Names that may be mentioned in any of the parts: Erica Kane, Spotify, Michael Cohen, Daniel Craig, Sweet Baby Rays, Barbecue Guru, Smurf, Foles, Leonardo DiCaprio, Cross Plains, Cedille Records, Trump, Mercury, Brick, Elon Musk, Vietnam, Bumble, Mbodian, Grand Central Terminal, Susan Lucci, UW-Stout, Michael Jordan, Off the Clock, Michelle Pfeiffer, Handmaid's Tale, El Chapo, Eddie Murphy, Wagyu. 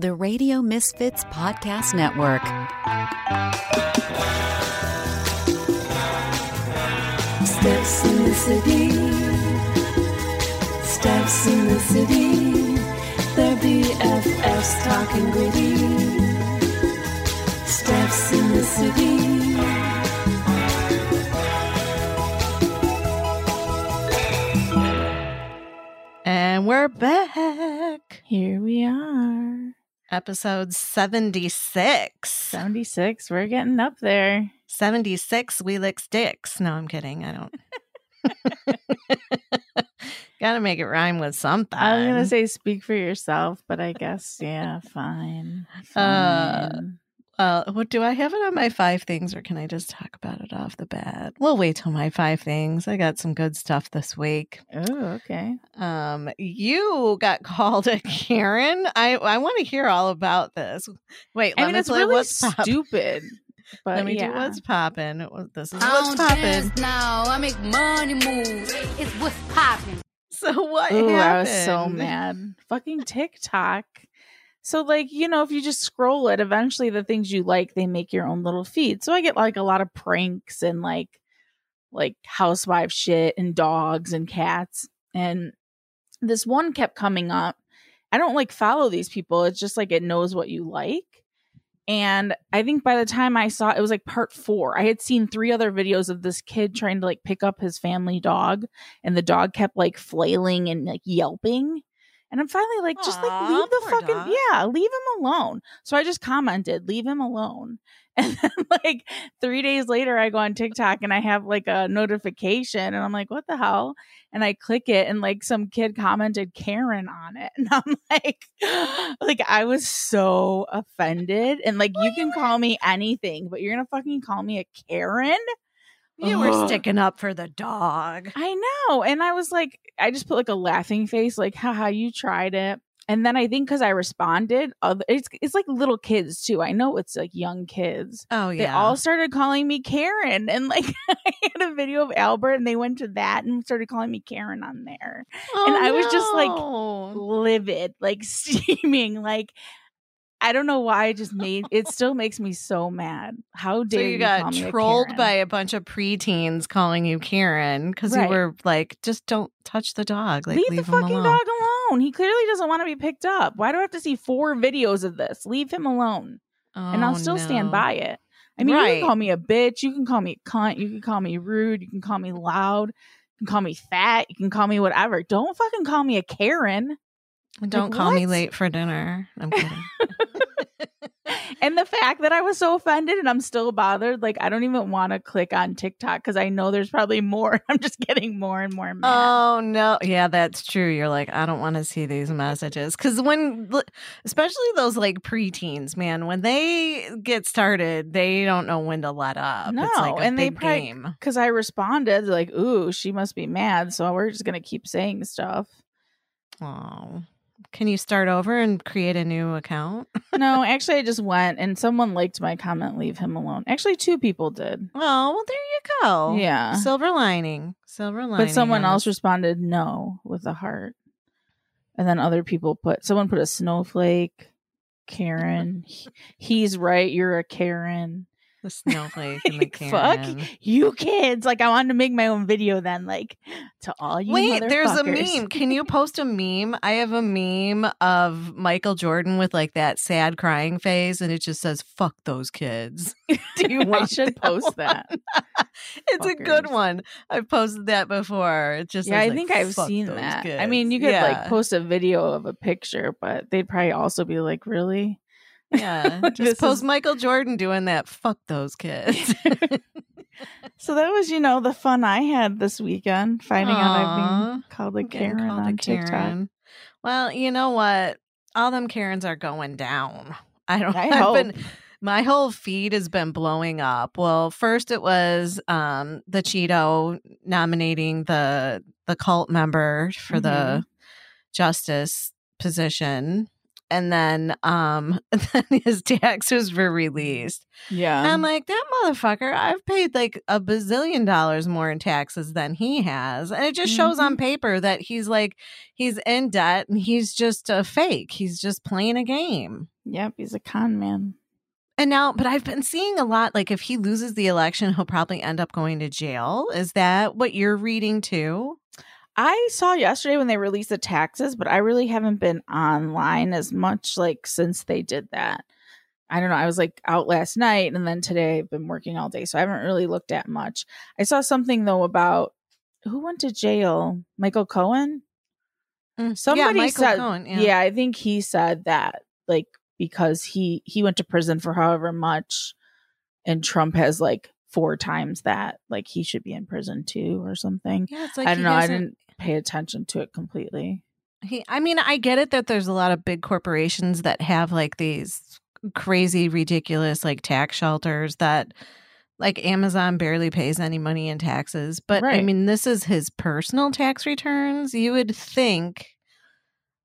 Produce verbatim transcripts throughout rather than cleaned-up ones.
the Radio Misfits Podcast Network. Steps in the city, steps in the city, they're B F Fs talking gritty. Steps in the city. And we're back. Here we are. Episode seventy-six. seventy-six. We're getting up there. seventy-six. We licks dicks. No, I'm kidding. I don't. Gotta make it rhyme with something. I was going to say speak for yourself, but I guess, yeah, fine. fine. Uh, uh, what do I have it on my five things, or can I just talk about it off the bat? We'll wait till my five things. I got some good stuff this week. Oh, okay. Um, you got called a Karen. I I want to hear all about this. Wait, let I mean, me it's play really what's stupid. But let me yeah. do what's poppin'. This is what's poppin'. Now I make money moves. It's what's poppin'. So what Ooh, happened? I was so mad. Fucking TikTok. So, like, you know, if you just scroll it, eventually the things you like, they make your own little feed. So I get, like, a lot of pranks and, like, like housewife shit and dogs and cats. And this one kept coming up. I don't, like, follow these people. It's just, like, it knows what you like. And I think by the time I saw it, it was, like, part four. I had seen three other videos of this kid trying to, like, pick up his family dog. And the dog kept, like, flailing and, like, yelping. And I'm finally like, just like, Aww, leave the fucking, dog. yeah, leave him alone. So I just commented, leave him alone. And then like three days later, I go on TikTok and I have like a notification and I'm like, what the hell? And I click it and like some kid commented Karen on it. And I'm like, like, I was so offended. And like, you can call me anything, but you're going to fucking call me a Karen? You were Ugh. sticking up for the dog. I know. And I was like, I just put like a laughing face, like, haha, you tried it. And then I think because I responded, other, it's it's like little kids, too. I know it's like young kids. Oh, yeah. They all started calling me Karen. And like I had a video of Albert and they went to that and started calling me Karen on there. Oh, and I no. was just like livid, like steaming, like. I don't know why it just made it still makes me so mad. How dare so you, you got trolled a by a bunch of preteens calling you Karen because right. you were like, just don't touch the dog. Like, leave, leave the him fucking alone. dog alone. He clearly doesn't want to be picked up. Why do I have to see four videos of this? Leave him alone. Oh, and I'll still no. stand by it. I mean, right. you can call me a bitch. You can call me a cunt. You can call me rude. You can call me loud. You can call me fat. You can call me whatever. Don't fucking call me a Karen. Don't like, call what? me late for dinner. I'm kidding. And the fact that I was so offended and I'm still bothered, like, I don't even want to click on TikTok because I know there's probably more. I'm just getting more and more mad. Oh, no. Yeah, that's true. You're like, I don't want to see these messages. Because when, especially those, like, preteens, man, when they get started, they don't know when to let up. No, it's like a and big they probably, game. Because I responded, like, ooh, she must be mad. So we're just going to keep saying stuff. Oh. Can you start over and create a new account? No, actually, I just went and someone liked my comment, leave him alone. Actually, two people did. Oh, well, there you go. Yeah. Silver lining. Silver lining. But someone else responded no with a heart. And then other people put, someone put a snowflake, Karen. He's right. You're a Karen. The snowflake and the Karen. Fuck you kids. Like, I wanted to make my own video then, like, to all you Wait, there's a meme. Can you post a meme? I have a meme of Michael Jordan with, like, that sad crying face, and it just says, fuck those kids. Do you want I should that post one? that. It's fuckers. a good one. I've posted that before. It just Yeah, says, I think like, I've seen that. Kids. I mean, you could, yeah. like, post a video of a picture, but they'd probably also be like, really? Yeah, just this post is... Michael Jordan doing that. Fuck those kids. So that was, you know, the fun I had this weekend, finding Aww. out I've been called a Karen called on a Karen. TikTok. Well, you know what? All them Karens are going down. I don't. I I've hope. Been, my whole feed has been blowing up. Well, first it was um, the Cheeto nominating the the cult member for mm-hmm. the justice position. and then um and then his taxes were released. Yeah. And I'm like, that motherfucker, I've paid like a bazillion dollars more in taxes than he has. And it just shows mm-hmm. on paper that he's like, he's in debt and he's just a fake. He's just playing a game. Yep. He's a con man. And now, but I've been seeing a lot, like if he loses the election, he'll probably end up going to jail. Is that what you're reading too? I saw yesterday when they released the taxes, but I really haven't been online as much like since they did that. I don't know. I was like out last night and then today I've been working all day. So I haven't really looked at much. I saw something though about who went to jail? Michael Cohen? Mm, Somebody yeah, Michael said, Cohen, yeah. yeah, I think he said that like because he, he went to prison for however much and Trump has like four times that, like he should be in prison too or something. Yeah, it's like I don't know. I didn't pay attention to it completely. He, I mean, I get it that there's a lot of big corporations that have like these crazy, ridiculous like tax shelters that like Amazon barely pays any money in taxes. But right. I mean, this is his personal tax returns. You would think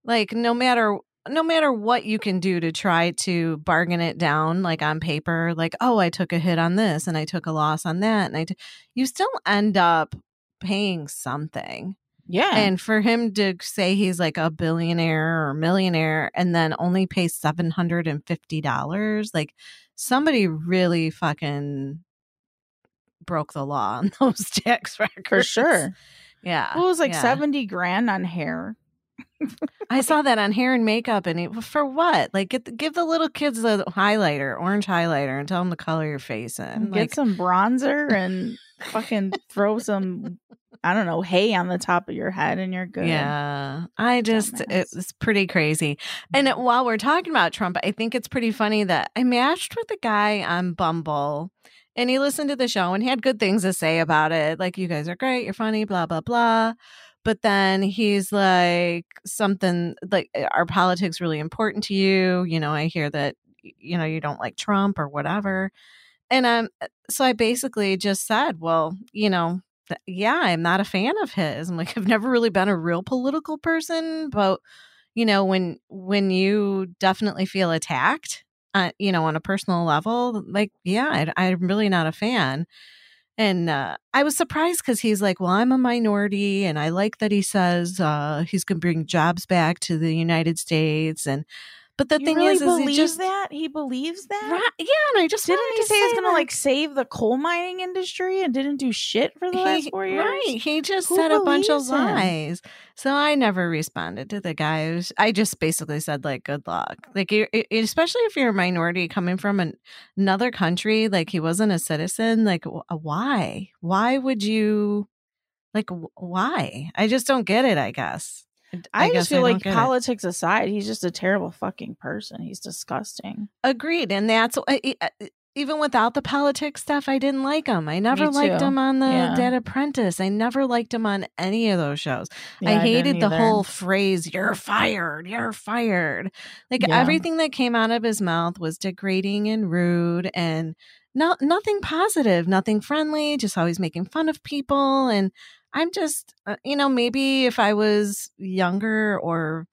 like no matter no matter what you can do to try to bargain it down, like on paper, like, oh, I took a hit on this and I took a loss on that. And I t- you still end up paying something. Yeah. And for him to say he's like a billionaire or millionaire and then only pay seven hundred fifty dollars, like somebody really fucking broke the law on those tax records. For sure. Yeah. Well, it was like yeah. seventy grand on hair. I saw that on hair and makeup. And it, for what? Like get the, give the little kids the highlighter, orange highlighter, and tell them to color your face in. Get like, some bronzer and fucking throw some... I don't know, hay on the top of your head and you're good. Yeah, I just, it's pretty crazy. And while we're talking about Trump, I think it's pretty funny that I matched with a guy on Bumble and he listened to the show and he had good things to say about it. Like, you guys are great. You're funny, blah, blah, blah. But then he's like something like, are politics really important to you? You know, I hear that, you know, you don't like Trump or whatever. And um, so I basically just said, well, you know, yeah, I'm not a fan of his. I'm like, I've never really been a real political person, but you know, when when you definitely feel attacked, uh, you know, on a personal level, like, yeah, I, I'm really not a fan. And uh, I was surprised because he's like, well, I'm a minority, and I like that he says uh, he's going to bring jobs back to the United States, and but the you thing really is, is he just that he believes that, right? Yeah, and I just didn't he say, say he's going to like save the coal mining industry and didn't do shit for the he, last four years? Right? He just Who said a bunch of him? lies. So I never responded to the guy. Was, I just basically said like, "Good luck." Like, you're, especially if you're a minority coming from an, another country, like he wasn't a citizen. Like, why? Why would you? Like, why? I just don't get it. I guess. I, I just feel I like politics it. aside, he's just a terrible fucking person. He's disgusting. Agreed. And that's even without the politics stuff, I didn't like him. I never liked him on the yeah. Dead Apprentice. I never liked him on any of those shows. Yeah, I hated I the whole phrase, you're fired, you're fired. Like yeah. everything that came out of his mouth was degrading and rude and not nothing positive, nothing friendly, just always making fun of people. And I'm just, uh, you know, maybe if I was younger or,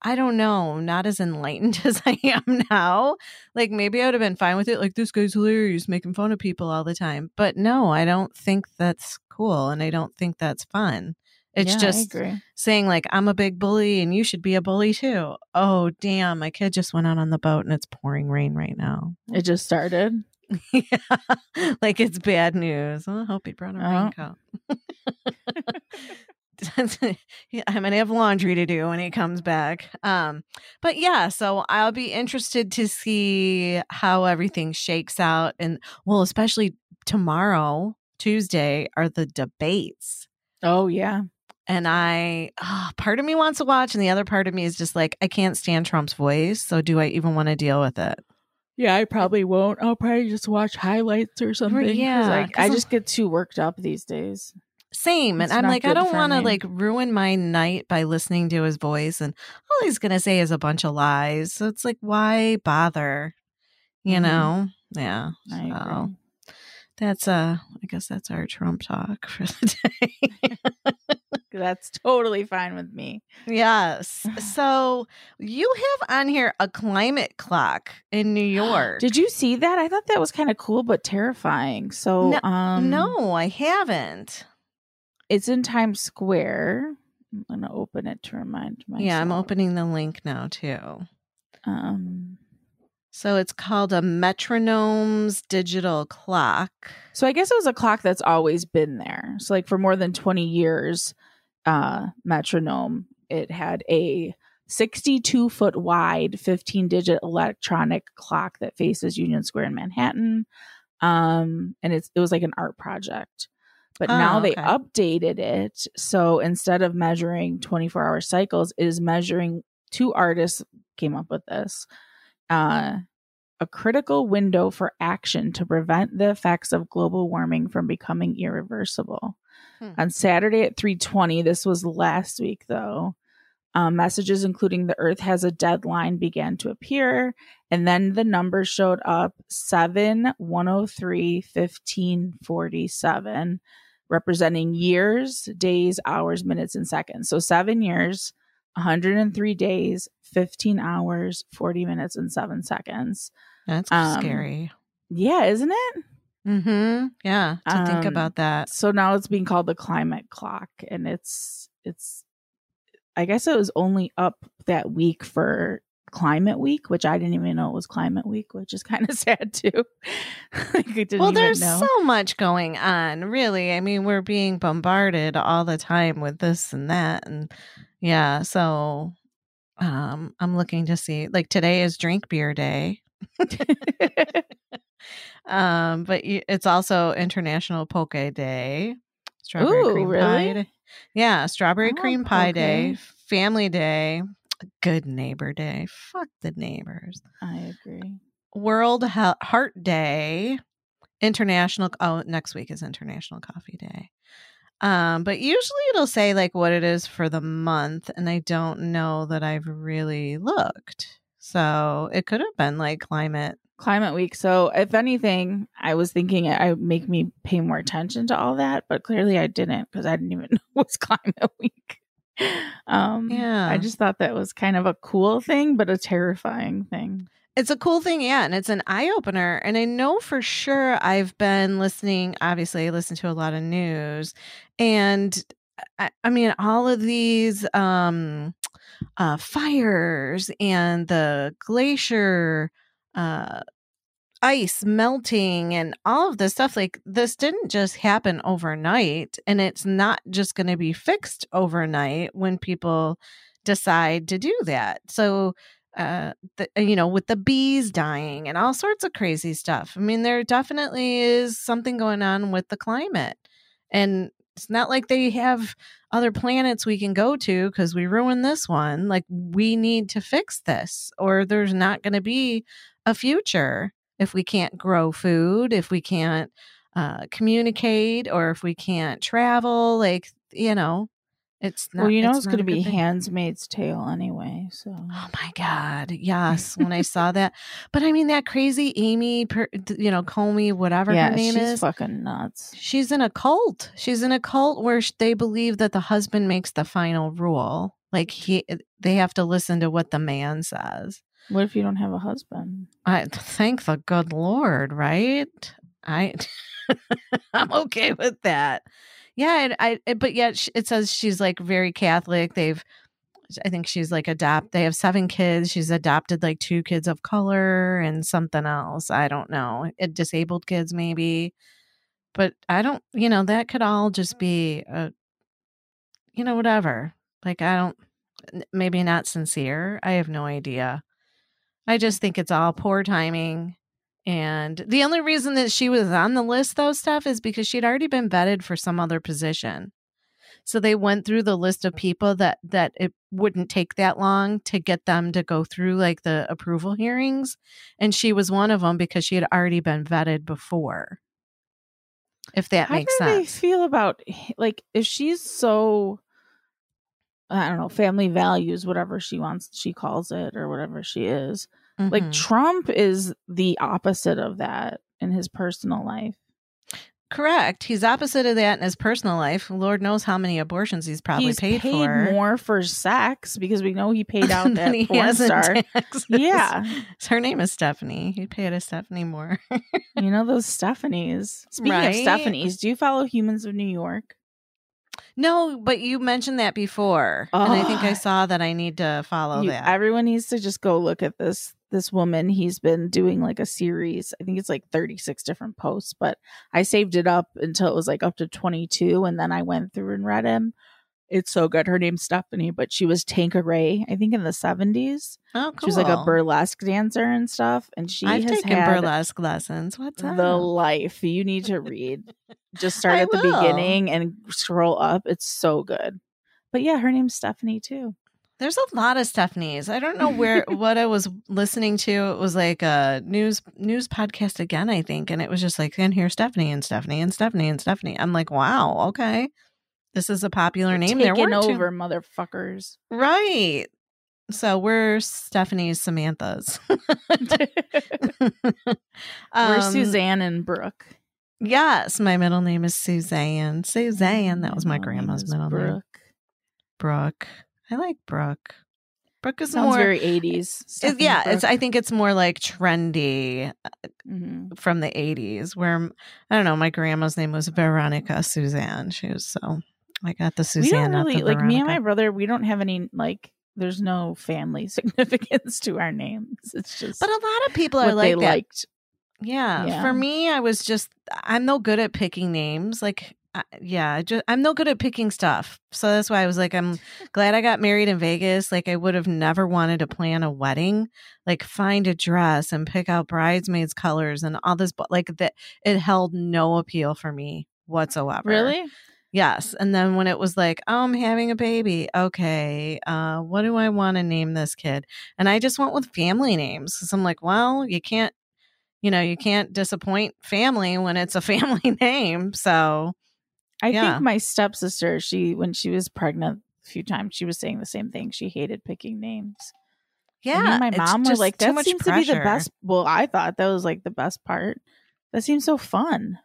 I don't know, not as enlightened as I am now, like maybe I would have been fine with it. Like, this guy's hilarious, making fun of people all the time. But no, I don't think that's cool. And I don't think that's fun. It's yeah, just saying like, I'm a big bully and you should be a bully too. Oh, damn. My kid just went out on the boat and it's pouring rain right now. It just started. Yeah, like it's bad news. I hope he brought a oh. raincoat. I'm gonna have laundry to do when he comes back. Um, but yeah, so I'll be interested to see how everything shakes out, and well, especially tomorrow, Tuesday, are the debates. Oh yeah, and I, oh, part of me wants to watch, and the other part of me is just like, I can't stand Trump's voice. So do I even want to deal with it? Yeah, I probably won't. I'll probably just watch highlights or something. Yeah, cause I, cause I just get too worked up these days. Same. It's and I'm like, I don't want to like ruin my night by listening to his voice. And all he's going to say is a bunch of lies. So it's like, why bother? You mm-hmm. know? Yeah. I so agree. That's, uh, I guess that's our Trump talk for the day. That's totally fine with me. Yes. So you have on here a climate clock in New York. Did you see that? I thought that was kind of cool, but terrifying. So no, um, no, I haven't. It's in Times Square. I'm going to open it to remind myself. Yeah, I'm opening the link now, too. Um, so it's called a Metronome's Digital Clock. So I guess it was a clock that's always been there. So like for more than twenty years, uh, Metronome, it had a sixty-two foot wide, fifteen digit electronic clock that faces Union Square in Manhattan. Um, and it's, it was like an art project. But oh, now they okay. updated it. So instead of measuring twenty-four hour cycles, it is measuring, two artists came up with this, uh, a critical window for action to prevent the effects of global warming from becoming irreversible. Hmm. On Saturday at three twenty, this was last week though, um, messages including the Earth has a deadline began to appear. And then the numbers showed up, seven, one oh three, fifteen, forty-seven. Representing years, days, hours, minutes, and seconds. So seven years, one hundred three days, fifteen hours, forty minutes, and seven seconds. That's um, scary. Yeah, isn't it? Mm-hmm. Yeah, to um, think about that. So now it's being called the climate clock, and it's it's. I guess it was only up that week for Climate Week, which I didn't even know it was Climate Week, which is kind of sad too. Like, I didn't well, there's even know. So much going on, really. I mean, we're being bombarded all the time with this and that, and yeah. So, um, I'm looking to see. Like today is Drink Beer Day, um, but it's also International Poke Day, Strawberry Ooh, Cream really? Pie, Day. Yeah, Strawberry oh, Cream Pie okay. Day, Family Day. Good Neighbor Day. Fuck the neighbors. I agree. World Heart Day. International. Oh, next week is International Coffee Day. Um, but usually it'll say like what it is for the month. And I don't know that I've really looked. So it could have been like climate. Climate Week. So if anything, I was thinking it would make me pay more attention to all that. But clearly I didn't because I didn't even know it was Climate Week. Um, yeah, I just thought that was kind of a cool thing, but a terrifying thing. It's a cool thing. Yeah. And it's an eye opener. And I know for sure I've been listening, obviously I listen to a lot of news, and I, I mean, all of these, um, uh, fires and the glacier, uh, ice melting and all of this stuff, like this didn't just happen overnight, and it's not just going to be fixed overnight when people decide to do that. So, uh, the, you know, with the bees dying and all sorts of crazy stuff. I mean, there definitely is something going on with the climate, and it's not like they have other planets we can go to because we ruined this one. Like we need to fix this, or there's not going to be a future. If we can't grow food, if we can't uh, communicate, or if we can't travel, like, you know, it's not. Well, you know, it's, it's going to be Handmaid's Tale anyway. So, oh my God. Yes. When I saw that. But I mean, that crazy Amy, per, you know, Comey, whatever yeah, her name she's is. She's fucking nuts. She's in a cult. She's in a cult where they believe that the husband makes the final rule. Like, he, they have to listen to what the man says. What if you don't have a husband? I thank the good Lord, right? I, I'm okay with that. Yeah, I, I. But yet it says she's like very Catholic. They've, I think she's like adopt. They have seven kids. She's adopted like two kids of color and something else. I don't know. It, disabled kids maybe. But I don't, you know, that could all just be, a, you know, whatever. Like I don't, maybe not sincere. I have no idea. I just think it's all poor timing. And the only reason that she was on the list, though, Steph, is because she'd already been vetted for some other position. So they went through the list of people that, that it wouldn't take that long to get them to go through like the approval hearings. And she was one of them because she had already been vetted before. If that makes sense. How do they feel about, like, if she's so... I don't know, family values, whatever she wants, she calls it, or whatever she is. Mm-hmm. Like Trump is the opposite of that in his personal life. Correct. He's opposite of that in his personal life. Lord knows how many abortions he's probably he's paid, paid for. He's paid more for sex because we know he paid out that he porn star. Yeah. Her name is Stephanie. He paid a Stephanie more. You know those Stephanies. Speaking right? of Stephanies, do you follow Humans of New York? No, but you mentioned that before. Oh. And I think I saw that I need to follow you, that. Everyone needs to just go look at this. This woman, he's been doing like a series. I think it's like thirty-six different posts, but I saved it up until it was like up to twenty-two. And then I went through and read him. It's so good. Her name's Stephanie, but she was Tanqueray, I think in the seventies. Oh, cool. She was like a burlesque dancer and stuff. And she I've has taken had burlesque lessons. What's up? The life you need to read. Just start I at will. the beginning and scroll up. It's so good. But yeah, her name's Stephanie too. There's a lot of Stephanies. I don't know where what I was listening to. It was like a news news podcast again, I think. And it was just like, and here's Stephanie and Stephanie and Stephanie and Stephanie. I'm like, wow, okay. This is a popular name. They're taking over, two... motherfuckers. Right. So we're Stephanie's Samantha's. um, we're Suzanne and Brooke. Yes. My middle name is Suzanne. Suzanne. That was my, my grandma's name middle Brooke. name. Brooke. Brooke. I like Brooke. Brooke is Sounds more very eighties. It, yeah, Brooke. it's. I think it's more like trendy mm-hmm. from the eighties. Where I don't know, my grandma's name was Veronica Suzanne. She was so I got the Suzanne. We don't really, like me and my brother. We don't have any like. There's no family significance to our names. It's just. But a lot of people are like they that. Liked. Yeah. yeah. For me, I was just. I'm no good at picking names. Like. Uh, yeah, just, I'm no good at picking stuff. So that's why I was like, I'm glad I got married in Vegas. Like I would have never wanted to plan a wedding, like find a dress and pick out bridesmaids colors and all this. But like that, it held no appeal for me whatsoever. Really? Yes. And then when it was like, oh, I'm having a baby. Okay. Uh, what do I want to name this kid? And I just went with family names. Cause I'm like, well, you can't, you know, you can't disappoint family when it's a family name. So I yeah. think my stepsister, she when she was pregnant a few times, she was saying the same thing. She hated picking names. Yeah. And my mom was like, that seems pressure. to be the best. Well, I thought that was like the best part. That seems so fun.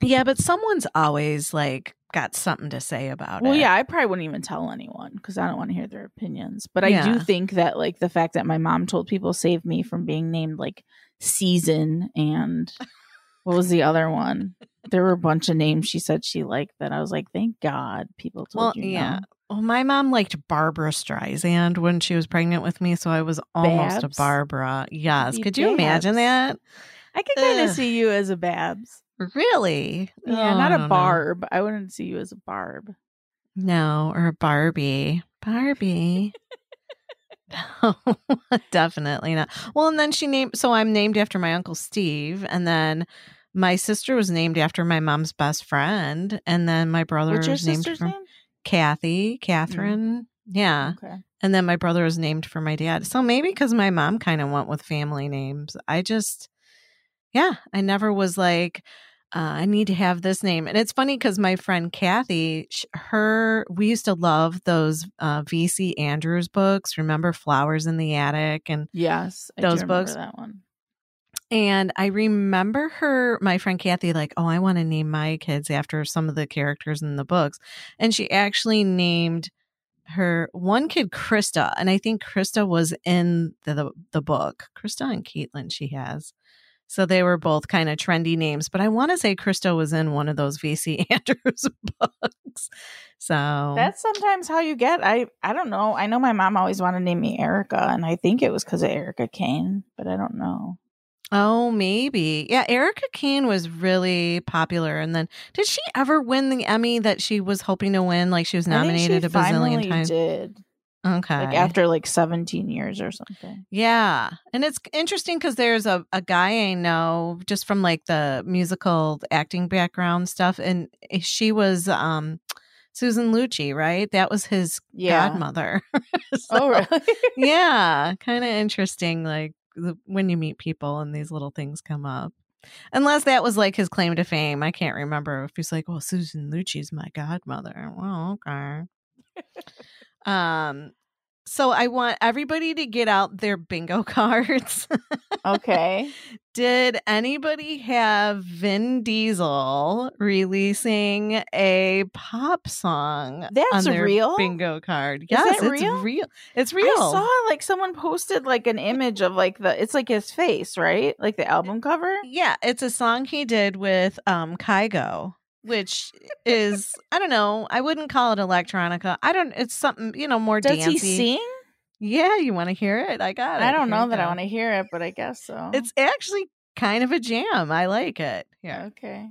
Yeah, but someone's always like got something to say about well, it. Well, yeah, I probably wouldn't even tell anyone because I don't want to hear their opinions. But I yeah. do think that like the fact that my mom told people saved me from being named like Season and what was the other one? There were a bunch of names she said she liked that I was like, thank God people told well, you yeah. no. Well, my mom liked Barbara Streisand when she was pregnant with me, so I was almost Babs. a Barbara. Yes. Be could Babs. you imagine that? I could kind of see you as a Babs. Really? Yeah, oh, not no, a Barb. No. I wouldn't see you as a Barb. No, or a Barbie. Barbie. No, definitely not. Well, and then she named, so I'm named after my Uncle Steve, and then my sister was named after my mom's best friend, and then my brother What's your was named for name? Kathy, Catherine. Mm. Yeah. Okay. And then my brother was named for my dad. So maybe because my mom kind of went with family names, I just, yeah, I never was like, uh, I need to have this name. And it's funny because my friend Kathy, she, her, we used to love those uh, V C Andrews books. Remember Flowers in the Attic? And yes, I those do books. That one. And I remember her, my friend Kathy, like, oh, I want to name my kids after some of the characters in the books. And she actually named her one kid Krista. And I think Krista was in the, the, the book. Krista and Caitlin she has. So they were both kind of trendy names. But I want to say Krista was in one of those V C Andrews books. So that's sometimes how you get. I, I don't know. I know my mom always wanted to name me Erica. And I think it was because of Erica Kane. But I don't know. Oh, maybe. Yeah, Erica Kane was really popular. And then did she ever win the Emmy that she was hoping to win? Like she was nominated I think she a bazillion times. Did. Okay. Like after like seventeen years or something. Yeah. And it's interesting because there's a, a guy I know just from like the musical acting background stuff. And she was um Susan Lucci, right? That was his yeah. godmother. So, oh, really? Yeah. Kind of interesting. Like when you meet people and these little things come up, unless that was like his claim to fame. I can't remember if he's like, well, Susan Lucci's my godmother. Well, okay. um, so I want everybody to get out their bingo cards. Okay. Did anybody have Vin Diesel releasing a pop song? That's on their real bingo card. Yes, Is that it's real? real. It's real. I saw like someone posted like an image of like the it's like his face, right? Like the album cover. Yeah, it's a song he did with um Kygo, which is I don't know. I wouldn't call it electronica. I don't. It's something you know more. Does dancey. he sing? Yeah, you want to hear it? I got it. I don't know that I want to hear it, but I guess so. It's actually kind of a jam. I like it. Yeah. Okay.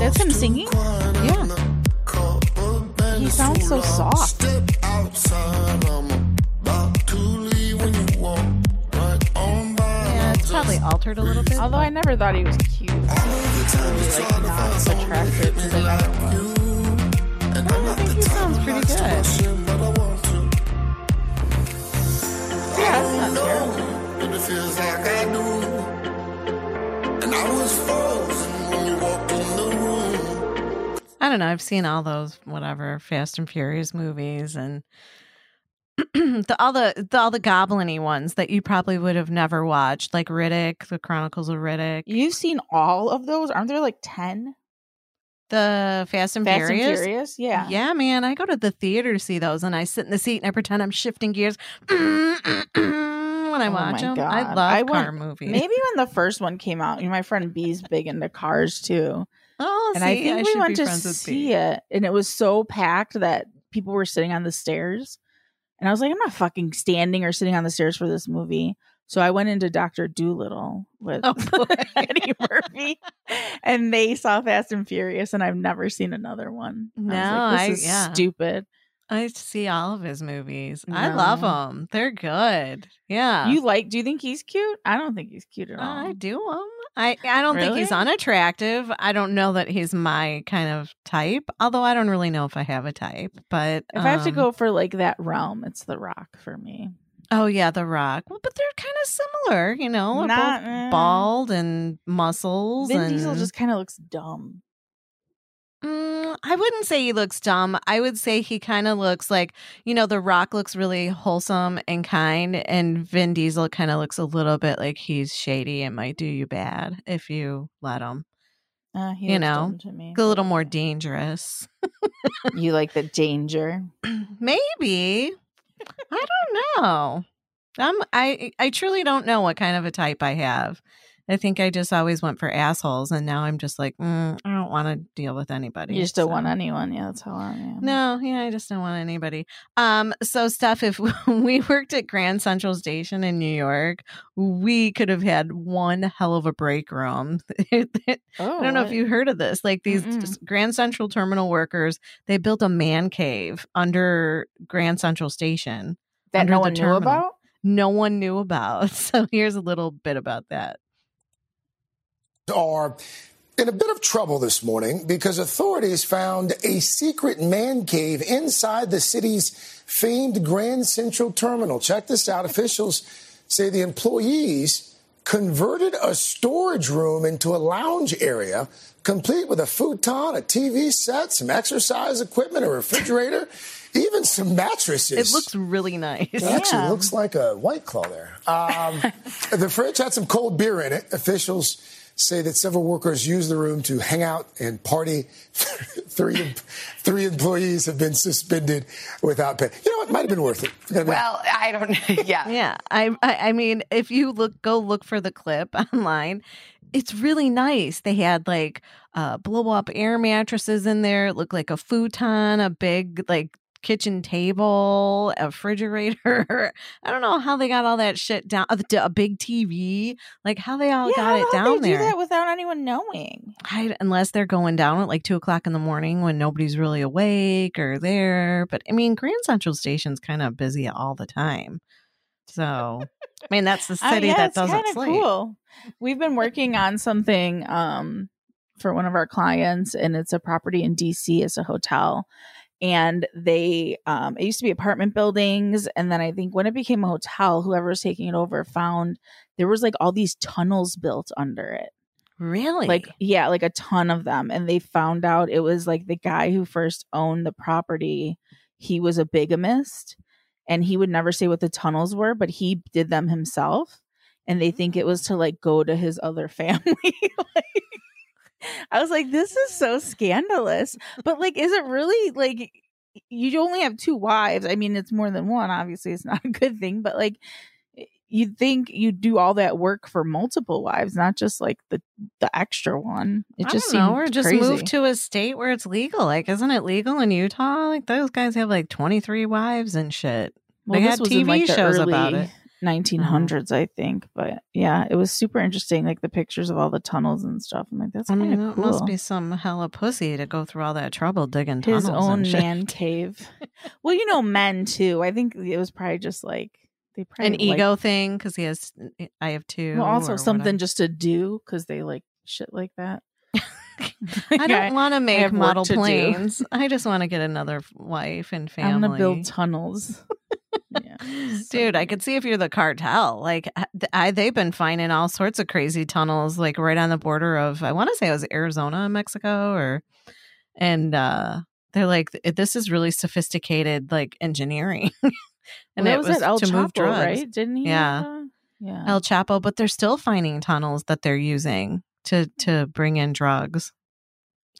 That's him singing? Yeah. He sounds so soft. Probably altered a little bit. Although I never thought he was cute. He was like not attractive to the other. I don't think he sounds pretty good. Yeah, that's not terrible. It feels like I do. And I was frozen when you walked in the room. I don't know. I've seen all those whatever Fast and Furious movies and the all the, the all the goblin-y ones that you probably would have never watched, like Riddick, The Chronicles of Riddick. You've seen all of those? Aren't there like ten? The Fast and Fast Furious? Fast and Furious, yeah. Yeah, man. I go to the theater to see those, and I sit in the seat, and I pretend I'm shifting gears when I watch oh them. God. I love I car went, movies. Maybe when the first one came out, you know, my friend B's big into cars, too. Oh, and see, I think I we went to see B. it, and it was so packed that people were sitting on the stairs. And I was like, I'm not fucking standing or sitting on the stairs for this movie. So I went into Doctor Doolittle with oh, Eddie Murphy, and they saw Fast and Furious, and I've never seen another one. No, I was like, this I, is yeah. stupid. I see all of his movies. No. I love them. They're good. Yeah. You like? Do you think he's cute? I don't think he's cute at all. I do him. I I don't really? think he's unattractive. I don't know that he's my kind of type. Although I don't really know if I have a type. But if um, I have to go for like that realm, it's The Rock for me. Oh yeah, The Rock. Well, but they're kind of similar, you know. Not both bald and muscles. Vin and... Diesel just kind of looks dumb. Mm, I wouldn't say he looks dumb. I would say he kind of looks like, you know, The Rock looks really wholesome and kind, and Vin Diesel kind of looks a little bit like he's shady and might do you bad if you let him. Uh, he you know, to me. a little more dangerous. You like the danger? Maybe. I don't know. I'm, I I truly don't know what kind of a type I have. I think I just always went for assholes, and now I'm just like, mm, I don't want to deal with anybody. You just don't so. want anyone. Yeah, that's how I am. No, yeah, I just don't want anybody. Um, so, Steph, if we worked at Grand Central Station in New York, we could have had one hell of a break room. oh, I don't know what? if you heard of this. Like these Mm-mm. Grand Central Terminal workers, they built a man cave under Grand Central Station. That no one terminal. knew about? No one knew about. So here's a little bit about that. Are in a bit of trouble this morning because authorities found a secret man cave inside the city's famed Grand Central Terminal. Check this out. Officials say the employees converted a storage room into a lounge area, complete with a futon, a T V set, some exercise equipment, a refrigerator, even some mattresses. It looks really nice. It actually yeah. looks like a White Claw there. Um, the fridge had some cold beer in it. Officials say that several workers used the room to hang out and party. three three employees have been suspended without pay. You know what? Might have been worth it. Well, I don't know. Yeah. Yeah. I, I I mean, if you look, go look for the clip online. It's really nice. They had like uh, blow up air mattresses in there. It looked like a futon, a big like kitchen table, a refrigerator. I don't know how they got all that shit down. A big T V, like how they all yeah, got it down they there. Do that without anyone knowing. I, unless they're going down at like two o'clock in the morning when nobody's really awake or there. But I mean, Grand Central Station's kind of busy all the time. So, I mean, that's the city uh, yeah, that doesn't sleep. Cool. We've been working on something um, for one of our clients, and it's a property in D C. It's a hotel. And they, um, it used to be apartment buildings. And then I think when it became a hotel, whoever's taking it over found there was like all these tunnels built under it. Really? Like, yeah, like a ton of them. And they found out it was like the guy who first owned the property. He was a bigamist and he would never say what the tunnels were, but he did them himself. And they think it was to like go to his other family. Like, I was like, this is so scandalous. But like, is it really like you only have two wives? I mean, it's more than one. Obviously, it's not a good thing. But like, you'd think you do all that work for multiple wives, not just like the, the extra one. It just seems crazy. Or just move to a state where it's legal. Like, isn't it legal in Utah? Like those guys have like twenty-three wives and shit. Well, they had T V shows about it. nineteen hundreds, I think. But yeah, it was super interesting, like the pictures of all the tunnels and stuff. I'm like, that's kind of cool. I mean, that must be some hella pussy to go through all that trouble digging tunnels. His own man cave. Well, you know, men too. I think it was probably just like they probably an ego thing because he has. I have two. Well, also something just to do because they like shit like that. I don't want to make model planes. I just want to get another wife and family. I'm gonna build tunnels. Yeah, so dude, I could see if you're the cartel. Like, I, they've been finding all sorts of crazy tunnels, like right on the border of, I want to say it was Arizona and Mexico, or, and uh, they're like, this is really sophisticated, like engineering. And well, that it was, was El to Chapo, move drugs, right? Didn't he? Yeah, uh, yeah, El Chapo. But they're still finding tunnels that they're using to to bring in drugs.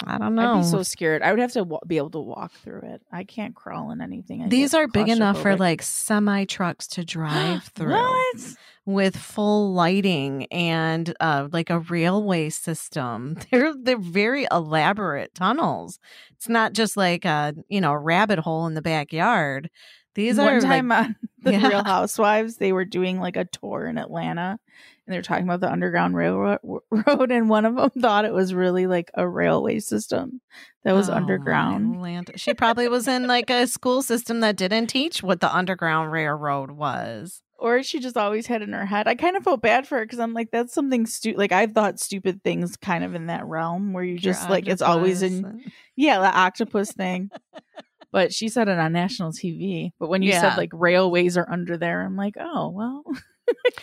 I don't know. I'd be so scared. I would have to w- be able to walk through it. I can't crawl in anything. I These are big enough for like semi trucks to drive through. What? With full lighting and uh, like a railway system. They're they're very elaborate tunnels. It's not just like a, you know, a rabbit hole in the backyard. These One are time like, on the yeah. Real Housewives, they were doing like a tour in Atlanta. And they're talking about the Underground Railroad, and one of them thought it was really like a railway system that was oh, underground. Land. She probably was in like a school system that didn't teach what the Underground Railroad was. Or she just always had in her head. I kind of felt bad for her because I'm like, that's something stupid. Like, I've thought stupid things kind of in that realm where you just Your like, octopus. It's always in, yeah, the octopus thing. But she said it on national T V. But when you yeah. said like railways are under there, I'm like, oh, well.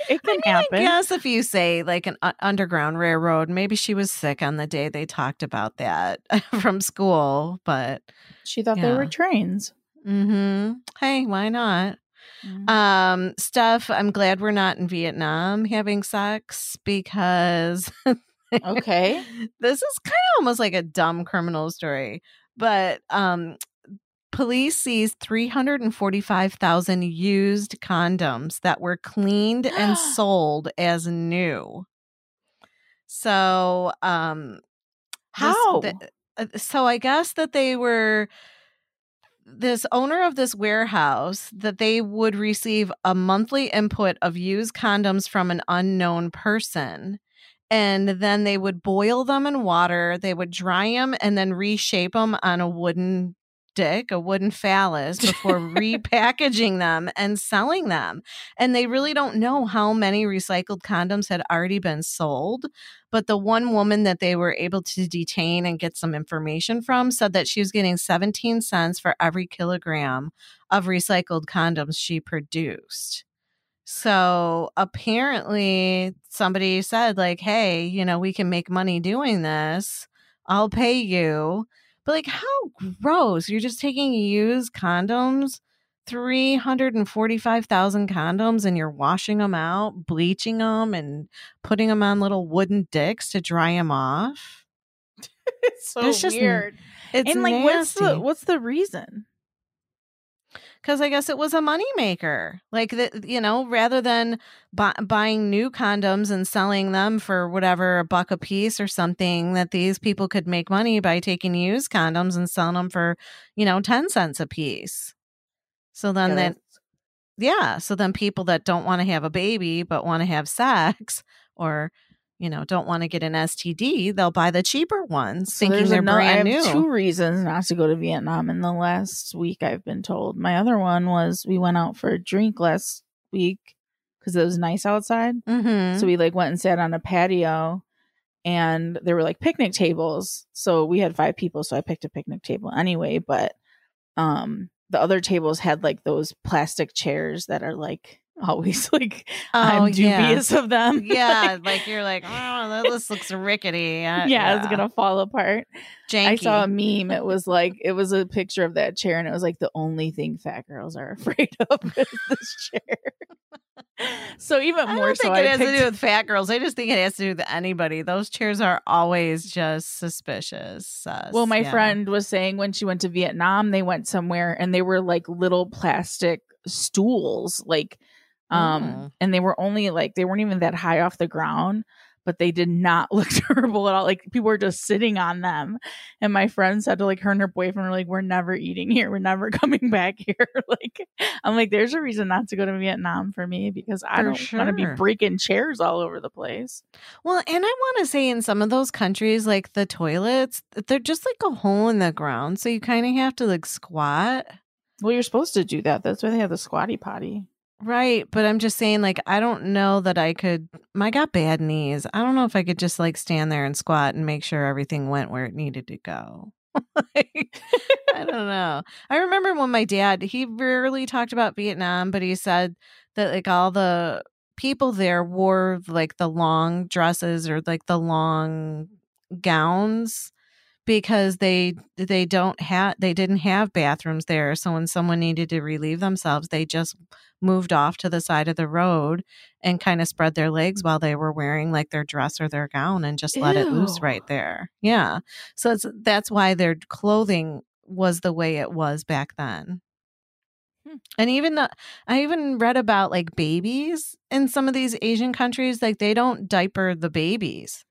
It can I mean, happen. I guess if you say like an uh, Underground Railroad, maybe she was sick on the day they talked about that from school, but she thought yeah. they were trains. Mm-hmm. Hey, why not? Mm-hmm. Um, Steph, I'm glad we're not in Vietnam having sex because. Okay. This is kind of almost like a dumb criminal story, but um, police seized three hundred forty-five thousand used condoms that were cleaned and sold as new. So, um, how? This, th- so I guess that they were this owner of this warehouse that they would receive a monthly input of used condoms from an unknown person. And then they would boil them in water. They would dry them and then reshape them on a wooden dick, a wooden phallus, before repackaging them and selling them. And they really don't know how many recycled condoms had already been sold. But the one woman that they were able to detain and get some information from said that she was getting seventeen cents for every kilogram of recycled condoms she produced. So apparently somebody said like, hey, you know, we can make money doing this. I'll pay you. But like, how gross. You're just taking used condoms, three hundred forty-five thousand condoms, and you're washing them out, bleaching them, and putting them on little wooden dicks to dry them off. It's so it's just, weird. It's and like, nasty. What's the, what's the reason? Because I guess it was a moneymaker. Like, the, you know, rather than bu- buying new condoms and selling them for whatever, a buck a piece or something, that these people could make money by taking used condoms and selling them for, you know, ten cents a piece. So then, yeah, that, yeah. So then people that don't want to have a baby but want to have sex, or, you know, don't want to get an S T D, they'll buy the cheaper ones, so thinking they're no, brand new. I have two reasons not to go to Vietnam in the last week, I've been told. My other one was we went out for a drink last week because it was nice outside. Mm-hmm. So we like went and sat on a patio, and there were like picnic tables. So we had five people, so I picked a picnic table anyway. But um the other tables had like those plastic chairs that are like always like oh, I'm dubious yeah. of them. Yeah, like, like you're like, oh, this looks rickety. Uh, yeah, yeah, it's gonna fall apart. Janky. I saw a meme. It was like it was a picture of that chair, and it was like the only thing fat girls are afraid of is this chair. So even I more, don't think so it I has picked... to do with fat girls. I just think it has to do with anybody. Those chairs are always just suspicious. Sus. Well, my yeah. friend was saying when she went to Vietnam, they went somewhere and they were like little plastic stools, like. Um, mm-hmm. And they were only like, they weren't even that high off the ground, but they did not look terrible at all. Like people were just sitting on them. And my friend said to like her and her boyfriend were like, we're never eating here. We're never coming back here. Like, I'm like, there's a reason not to go to Vietnam for me because I for don't sure. want to be breaking chairs all over the place. Well, and I want to say in some of those countries, like the toilets, they're just like a hole in the ground. So you kind of have to like squat. Well, you're supposed to do that. That's why they have the squatty potty. Right. But I'm just saying, like, I don't know that I could. I got bad knees. I don't know if I could just like stand there and squat and make sure everything went where it needed to go. Like, I don't know. I remember when my dad, he rarely talked about Vietnam, but he said that like all the people there wore like the long dresses or like the long gowns because they they don't have they didn't have bathrooms there. So when someone needed to relieve themselves, they just moved off to the side of the road and kind of spread their legs while they were wearing like their dress or their gown and just let Ew. It loose right there. Yeah. So it's, that's why their clothing was the way it was back then. Hmm. And even the, I even read about like babies in some of these Asian countries, like they don't diaper the babies.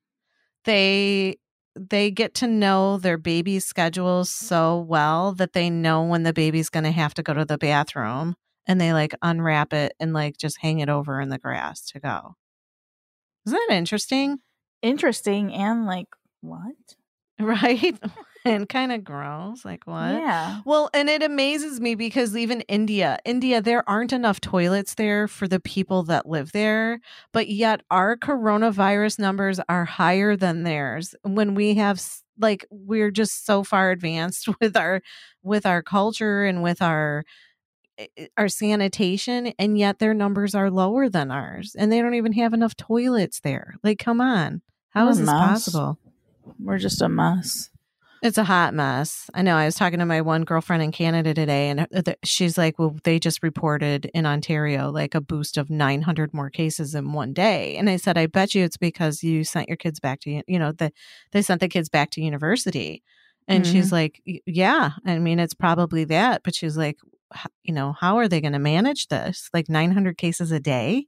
They they get to know their baby's schedules so well that they know when the baby's going to have to go to the bathroom. And they like unwrap it and like just hang it over in the grass to go. Isn't that interesting? Interesting and like what? Right? And kind of gross. Like what? Yeah. Well, and it amazes me because even India, India, there aren't enough toilets there for the people that live there. But yet our coronavirus numbers are higher than theirs when we have like we're just so far advanced with our with our culture and with our our sanitation, and yet their numbers are lower than ours, and they don't even have enough toilets there. Like, come on. How is this possible? We're just a mess. It's a hot mess. I know. I was talking to my one girlfriend in Canada today, and she's like, well, they just reported in Ontario like a boost of nine hundred more cases in one day. And I said, I bet you it's because you sent your kids back to, you know, the, they sent the kids back to university. And mm-hmm. she's like, yeah, I mean, it's probably that. But she's like, you know, how are they going to manage this? Like nine hundred cases a day?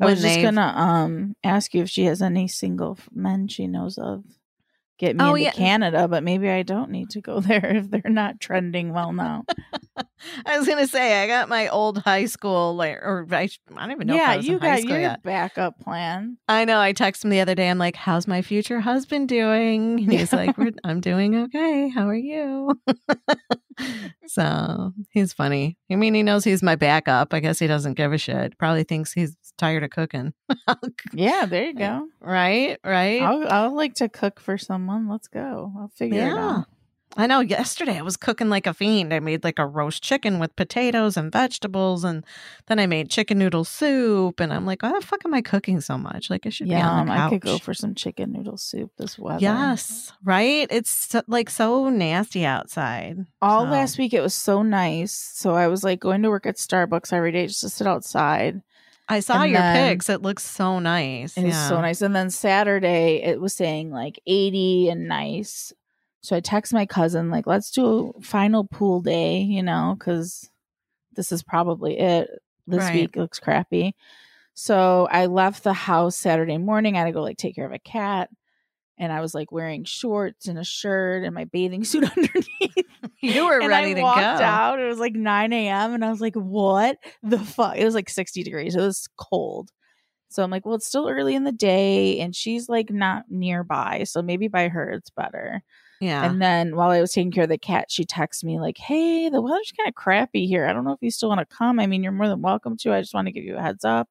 I was just going to um ask you if she has any single men she knows of. Get me oh, into yeah. Canada, but maybe I don't need to go there if they're not trending well now. I was going to say, I got my old high school, like, or I, I don't even know yeah, if I was you in high school yet. Yeah, you got your backup plan. I know. I texted him the other day. I'm like, how's my future husband doing? And he's like, We're, I'm doing okay. How are you? So he's funny. I mean, he knows he's my backup. I guess he doesn't give a shit. Probably thinks he's tired of cooking. Yeah, there you go. Right, right. I'll, I'll like to cook for someone. Let's go. I'll figure yeah. it out. I know. Yesterday I was cooking like a fiend. I made like a roast chicken with potatoes and vegetables, and then I made chicken noodle soup. And I'm like, why the fuck am I cooking so much? Like I should yeah, be on the couch. I could go for some chicken noodle soup this weather. Yes, right. It's like so nasty outside. All so. Last week it was so nice. So I was like going to work at Starbucks every day just to sit outside. I saw and your pics. It looks so nice. It yeah. was so nice. And then Saturday, it was saying like eighty and nice. So I text my cousin, like, let's do a final pool day, you know, because this is probably it. This right. week looks crappy. So I left the house Saturday morning. I had to go like take care of a cat. And I was like wearing shorts and a shirt and my bathing suit underneath. You were and ready I to go. I walked out. It was like nine a.m. And I was like, what the fuck? It was like sixty degrees. It was cold. So I'm like, well, it's still early in the day. And she's like not nearby. So maybe by her, it's better. Yeah. And then while I was taking care of the cat, she texted me like, hey, the weather's kind of crappy here. I don't know if you still want to come. I mean, you're more than welcome to. I just want to give you a heads up.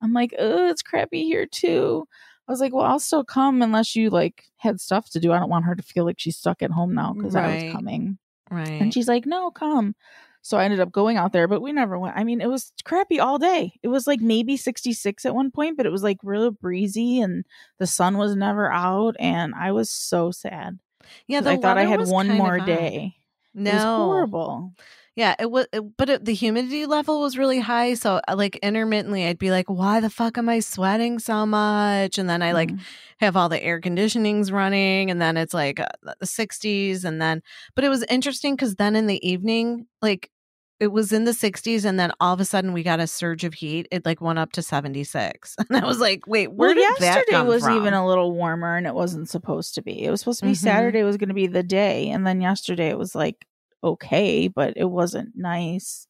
I'm like, oh, it's crappy here, too. I was like, well, I'll still come unless you like had stuff to do. I don't want her to feel like she's stuck at home now because right. I was coming. Right. And she's like, no, come. So I ended up going out there, but we never went. I mean, it was crappy all day. It was like maybe sixty-six at one point, but it was like real breezy and the sun was never out. And I was so sad. Yeah. The I thought I had one more day. No. It was horrible. Yeah, it was, it, but it, the humidity level was really high. So, like, intermittently, I'd be like, why the fuck am I sweating so much? And then I, like, mm. have all the air conditionings running. And then it's, like, uh, the sixties. And then, but it was interesting because then in the evening, like, it was in the sixties. And then all of a sudden, we got a surge of heat. It, like, went up to seventy-six. And I was like, wait, where well, did that come from? Yesterday was even a little warmer, and it wasn't supposed to be. It was supposed to be mm-hmm. Saturday was going to be the day. And then yesterday, it was, like, okay, but it wasn't nice.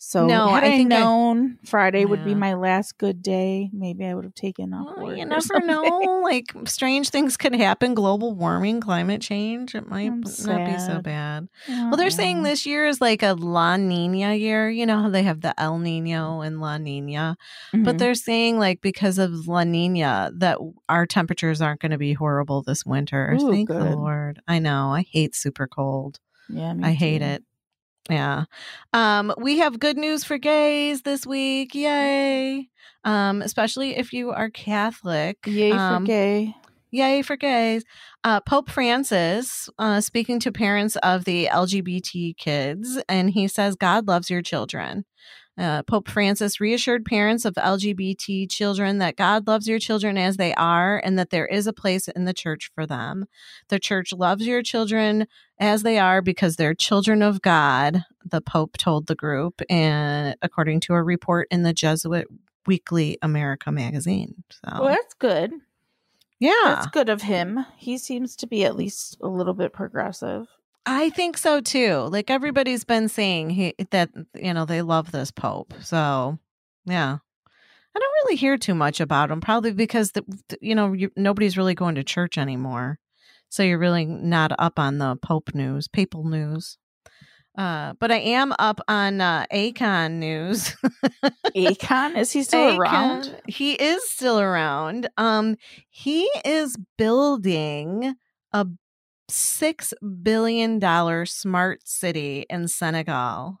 So no, had I, I think known I, Friday yeah. would be my last good day, maybe I would have taken off well, work. You never know. Like, strange things could happen. Global warming, climate change. It might I'm not sad. be so bad. Oh, well, they're yeah. saying this year is like a La Nina year. You know how they have the El Nino and La Nina. Mm-hmm. But they're saying, like, because of La Nina, that our temperatures aren't going to be horrible this winter. Ooh, Thank good. the Lord. I know. I hate super cold. Yeah, I hate too. it. Yeah. Um, we have good news for gays this week. Yay. Um, especially if you are Catholic. Yay um, for gay. Yay for gays. Uh, Pope Francis uh, speaking to parents of the L G B T kids, and he says, God loves your children. Uh, Pope Francis reassured parents of L G B T children that God loves your children as they are and that there is a place in the church for them. The church loves your children as they are because they're children of God, the Pope told the group, and according to a report in the Jesuit Weekly America magazine. So. Well, that's good. Yeah. That's good of him. He seems to be at least a little bit progressive. I think so, too. Like, everybody's been saying he, that, you know, they love this Pope. So, yeah, I don't really hear too much about him, probably because, the, you know, you, nobody's really going to church anymore. So you're really not up on the Pope news, papal news. Uh, but I am up on uh, Akon news. Akon? Is he still Akon. around? He is still around. Um, he is building a six billion dollars smart city in Senegal.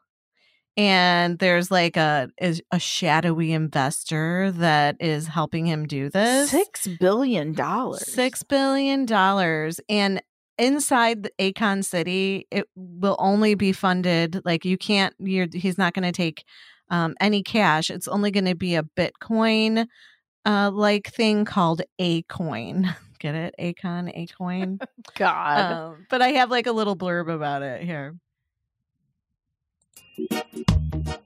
And there's like a a shadowy investor that is helping him do this. six billion dollars six billion dollars And inside the Akon City, it will only be funded. Like, you can't, you're, he's not going to take um, any cash. It's only going to be a Bitcoin uh, like thing called Acoin. Get it? Akon, Acoin. God. Um, but I have like a little blurb about it here.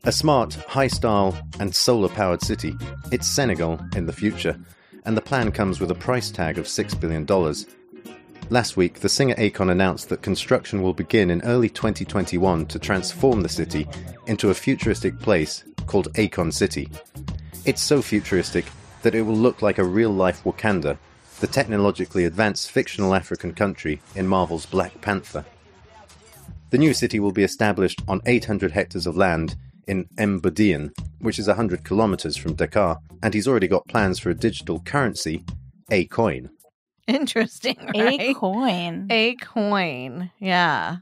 A smart, high-style and solar-powered city. It's Senegal in the future, and the plan comes with a price tag of six billion dollars. Last week, the singer Akon announced that construction will begin in early twenty twenty-one to transform the city into a futuristic place called Akon City. It's so futuristic that it will look like a real-life Wakanda, the technologically advanced fictional African country in Marvel's Black Panther. The new city will be established on eight hundred hectares of land in Mbodian, which is one hundred kilometers from Dakar, and he's already got plans for a digital currency, Acoin. Interesting, right? Acoin. Acoin, yeah.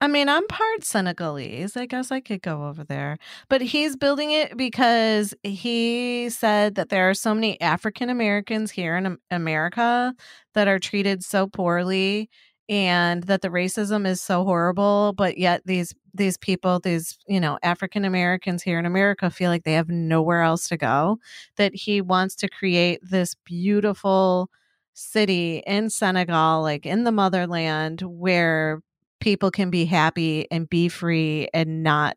I mean, I'm part Senegalese. I guess I could go over there. But he's building it because he said that there are so many African Americans here in America that are treated so poorly and that the racism is so horrible. But yet these these people, these, you know, African Americans here in America feel like they have nowhere else to go, that he wants to create this beautiful city in Senegal, like in the motherland, where people can be happy and be free and not,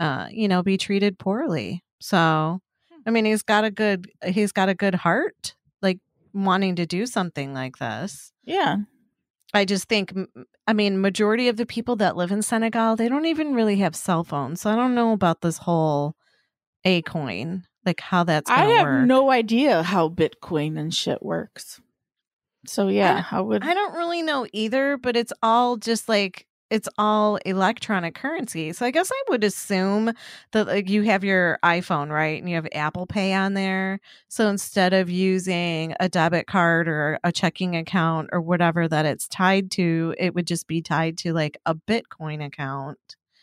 uh, you know, be treated poorly. So, I mean, he's got a good, he's got a good heart, like wanting to do something like this. Yeah. I just think, I mean, majority of the people that live in Senegal, they don't even really have cell phones. So I don't know about this whole Acoin, like how that's going to work. I have no idea how Bitcoin and shit works. So, yeah, I, I would. I don't really know either, but it's all just like it's all electronic currency. So I guess I would assume that, like, you have your iPhone, right? And you have Apple Pay on there. So instead of using a debit card or a checking account or whatever that it's tied to, it would just be tied to like a Bitcoin account.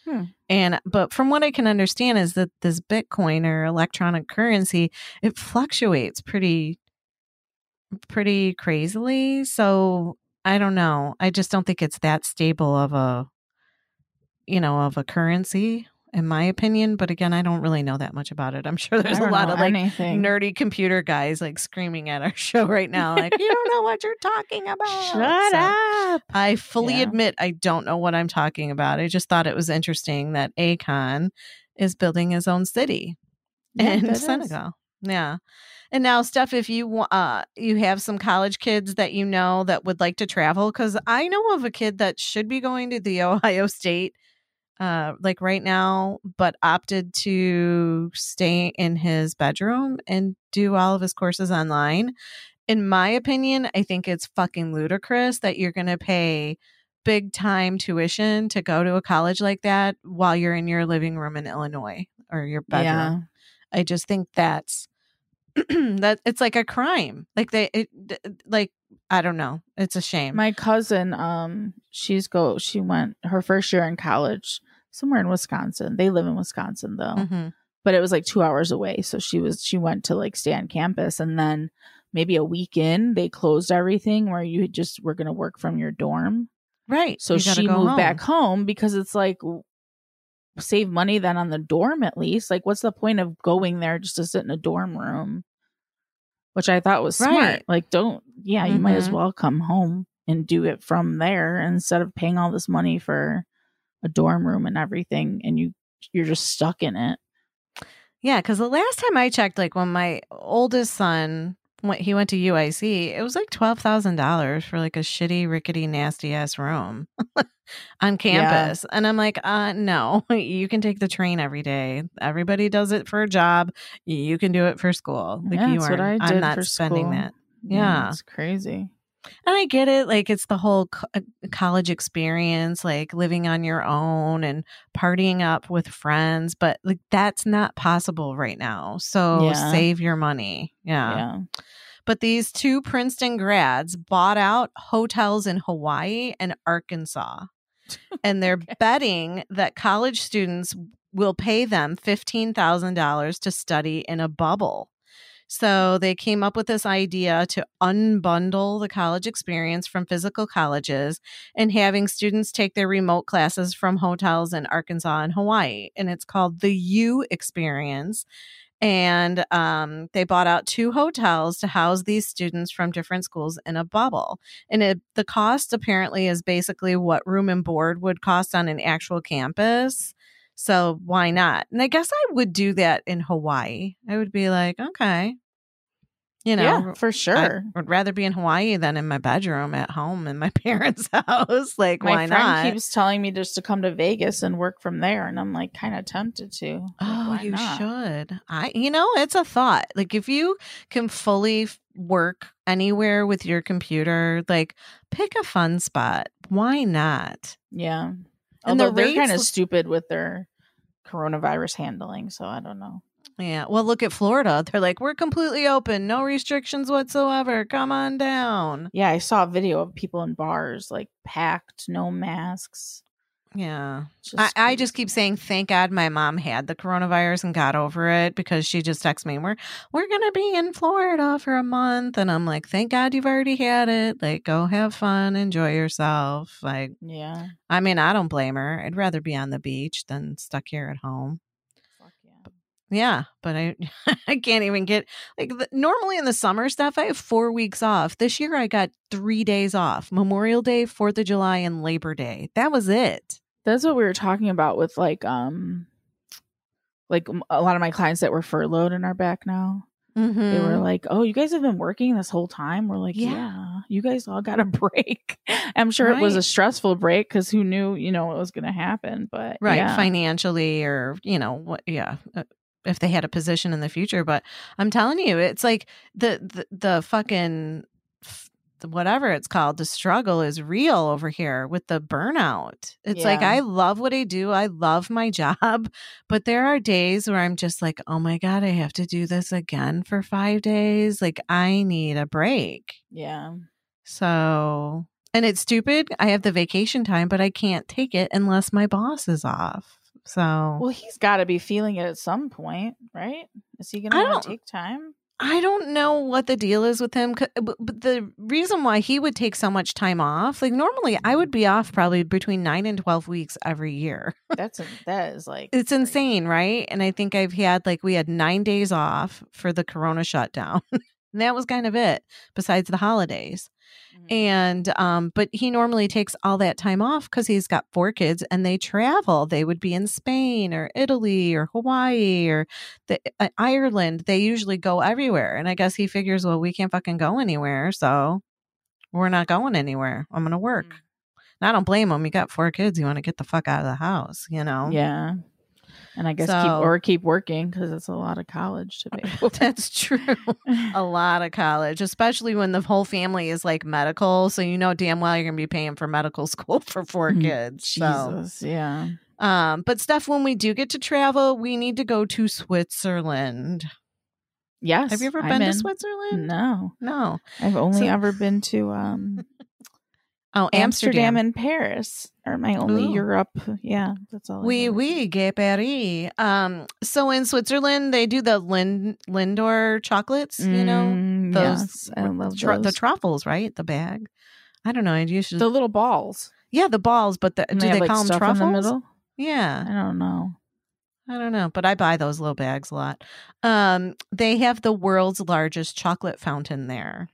Hmm. And but from what I can understand is that this Bitcoin or electronic currency, it fluctuates pretty pretty crazily. So I don't know. I just don't think it's that stable of a, you know, of a currency, in my opinion. But again, I don't really know that much about it. I'm sure there's a lot of like anything. nerdy computer guys like screaming at our show right now, like, you don't know what you're talking about. Shut so, up. I fully yeah. admit I don't know what I'm talking about. I just thought it was interesting that Akon is building his own city yeah, in Senegal. Is. Yeah. And now, Steph, if you uh you have some college kids that you know that would like to travel, because I know of a kid that should be going to the Ohio State, uh, like right now, but opted to stay in his bedroom and do all of his courses online. In my opinion, I think it's fucking ludicrous that you're going to pay big time tuition to go to a college like that while you're in your living room in Illinois or your bedroom. Yeah. I just think that's. that it's like a crime. Like they, it, like I don't know. It's a shame. My cousin, um, she's go. She went her first year in college somewhere in Wisconsin. They live in Wisconsin though, mm-hmm. but it was like two hours away. So she was she went to like stay on campus, and then maybe a week in, they closed everything where you just were going to work from your dorm, right? So she moved home. back home because it's like. Save money then on the dorm at least. Like, what's the point of going there just to sit in a dorm room? Which I thought was smart. Right. Like, don't, yeah, mm-hmm. you might as well come home and do it from there instead of paying all this money for a dorm room and everything, and you you're just stuck in it. Yeah, because the last time I checked, like when my oldest son went, he went to U I C. It was like twelve thousand dollars for like a shitty, rickety, nasty ass room. on campus yeah. and I'm like uh no, you can take the train every day. Everybody does it for a job. You can do it for school. Like, yeah, you are I'm not spending school. That yeah it's yeah, crazy. And I get it, like it's the whole co- college experience, like living on your own and partying up with friends, but like that's not possible right now, so yeah. save your money. yeah yeah But these two Princeton grads bought out hotels in Hawaii and Arkansas. And they're okay. betting that college students will pay them fifteen thousand dollars to study in a bubble. So they came up with this idea to unbundle the college experience from physical colleges and having students take their remote classes from hotels in Arkansas and Hawaii. And it's called the U Experience. And um, they bought out two hotels to house these students from different schools in a bubble. And it, the cost apparently is basically what room and board would cost on an actual campus. So why not? And I guess I would do that in Hawaii. I would be like, okay, you know, yeah, for sure. I would rather be in Hawaii than in my bedroom at home in my parents' house. Like, my why not? My friend keeps telling me just to come to Vegas and work from there. And I'm like kind of tempted to. Like, oh, you not? should. I, you know, it's a thought. Like, if you can fully work anywhere with your computer, like pick a fun spot. Why not? Yeah. And Although the they're kind of stupid with their coronavirus handling. So I don't know. Yeah. Well, look at Florida. They're like, we're completely open. No restrictions whatsoever. Come on down. Yeah. I saw a video of people in bars, like packed, no masks. Yeah. Just I, I just keep saying, thank God my mom had the coronavirus and got over it, because she just texts me, we're, we're going to be in Florida for a month. And I'm like, thank God you've already had it. Like, go have fun. Enjoy yourself. Like, yeah. I mean, I don't blame her. I'd rather be on the beach than stuck here at home. Yeah, but I I can't even get like the, normally in the summer stuff, I have four weeks off. This year, I got three days off. Memorial Day, fourth of July and Labor Day. That was it. That's what we were talking about with like um like a lot of my clients that were furloughed and are back now. Mm-hmm. They were like, oh, you guys have been working this whole time. We're like, yeah, yeah you guys all got a break. I'm sure right. it was a stressful break because who knew, you know, what was going to happen. But right. Yeah. Financially or, you know, what. Yeah. Uh, if they had a position in the future. But I'm telling you, it's like the the, the fucking f- whatever it's called, the struggle is real over here with the burnout. It's yeah. like, I love what I do. I love my job. But there are days where I'm just like, oh my God, I have to do this again for five days. Like, I need a break. Yeah. So, and it's stupid. I have the vacation time, but I can't take it unless my boss is off. So, well, he's got to be feeling it at some point, right? Is he going to take time? I don't know what the deal is with him. But the reason why he would take so much time off, like normally I would be off probably between nine and twelve weeks every year. That's, that is like, it's crazy. Insane, right? And I think I've had like, we had nine days off for the Corona shutdown. And that was kind of it besides the holidays. Mm-hmm. And, um, but he normally takes all that time off because he's got four kids and they travel. They would be in Spain or Italy or Hawaii or the, uh, Ireland. They usually go everywhere. And I guess he figures, well, we can't fucking go anywhere. So we're not going anywhere. I'm going to work. Mm-hmm. And I don't blame him. You got four kids. You want to get the fuck out of the house, you know? Yeah. And I guess so, keep or keep working because it's a lot of college to pay. That's true. A lot of college, especially when the whole family is like medical. So, you know, damn well you're going to be paying for medical school for four kids. Jesus. So. Yeah. Um, but Steph, when we do get to travel, we need to go to Switzerland. Yes. Have you ever I'm been in... to Switzerland? No, no. I've only so... ever been to um, oh, Amsterdam. Amsterdam and Paris. My only Ooh. Europe. Yeah, that's all. We we get Paris. Um, so in Switzerland, they do the Lind- Lindor chocolates, you know, mm, those, yes, I love tr- those. The truffles, right? The bag. I don't know. I used to... The little balls. Yeah, the balls, but the, do they, have, they call like, them truffles? In the middle? Yeah. I don't know. I don't know, but I buy those little bags a lot. Um, they have the world's largest chocolate fountain there.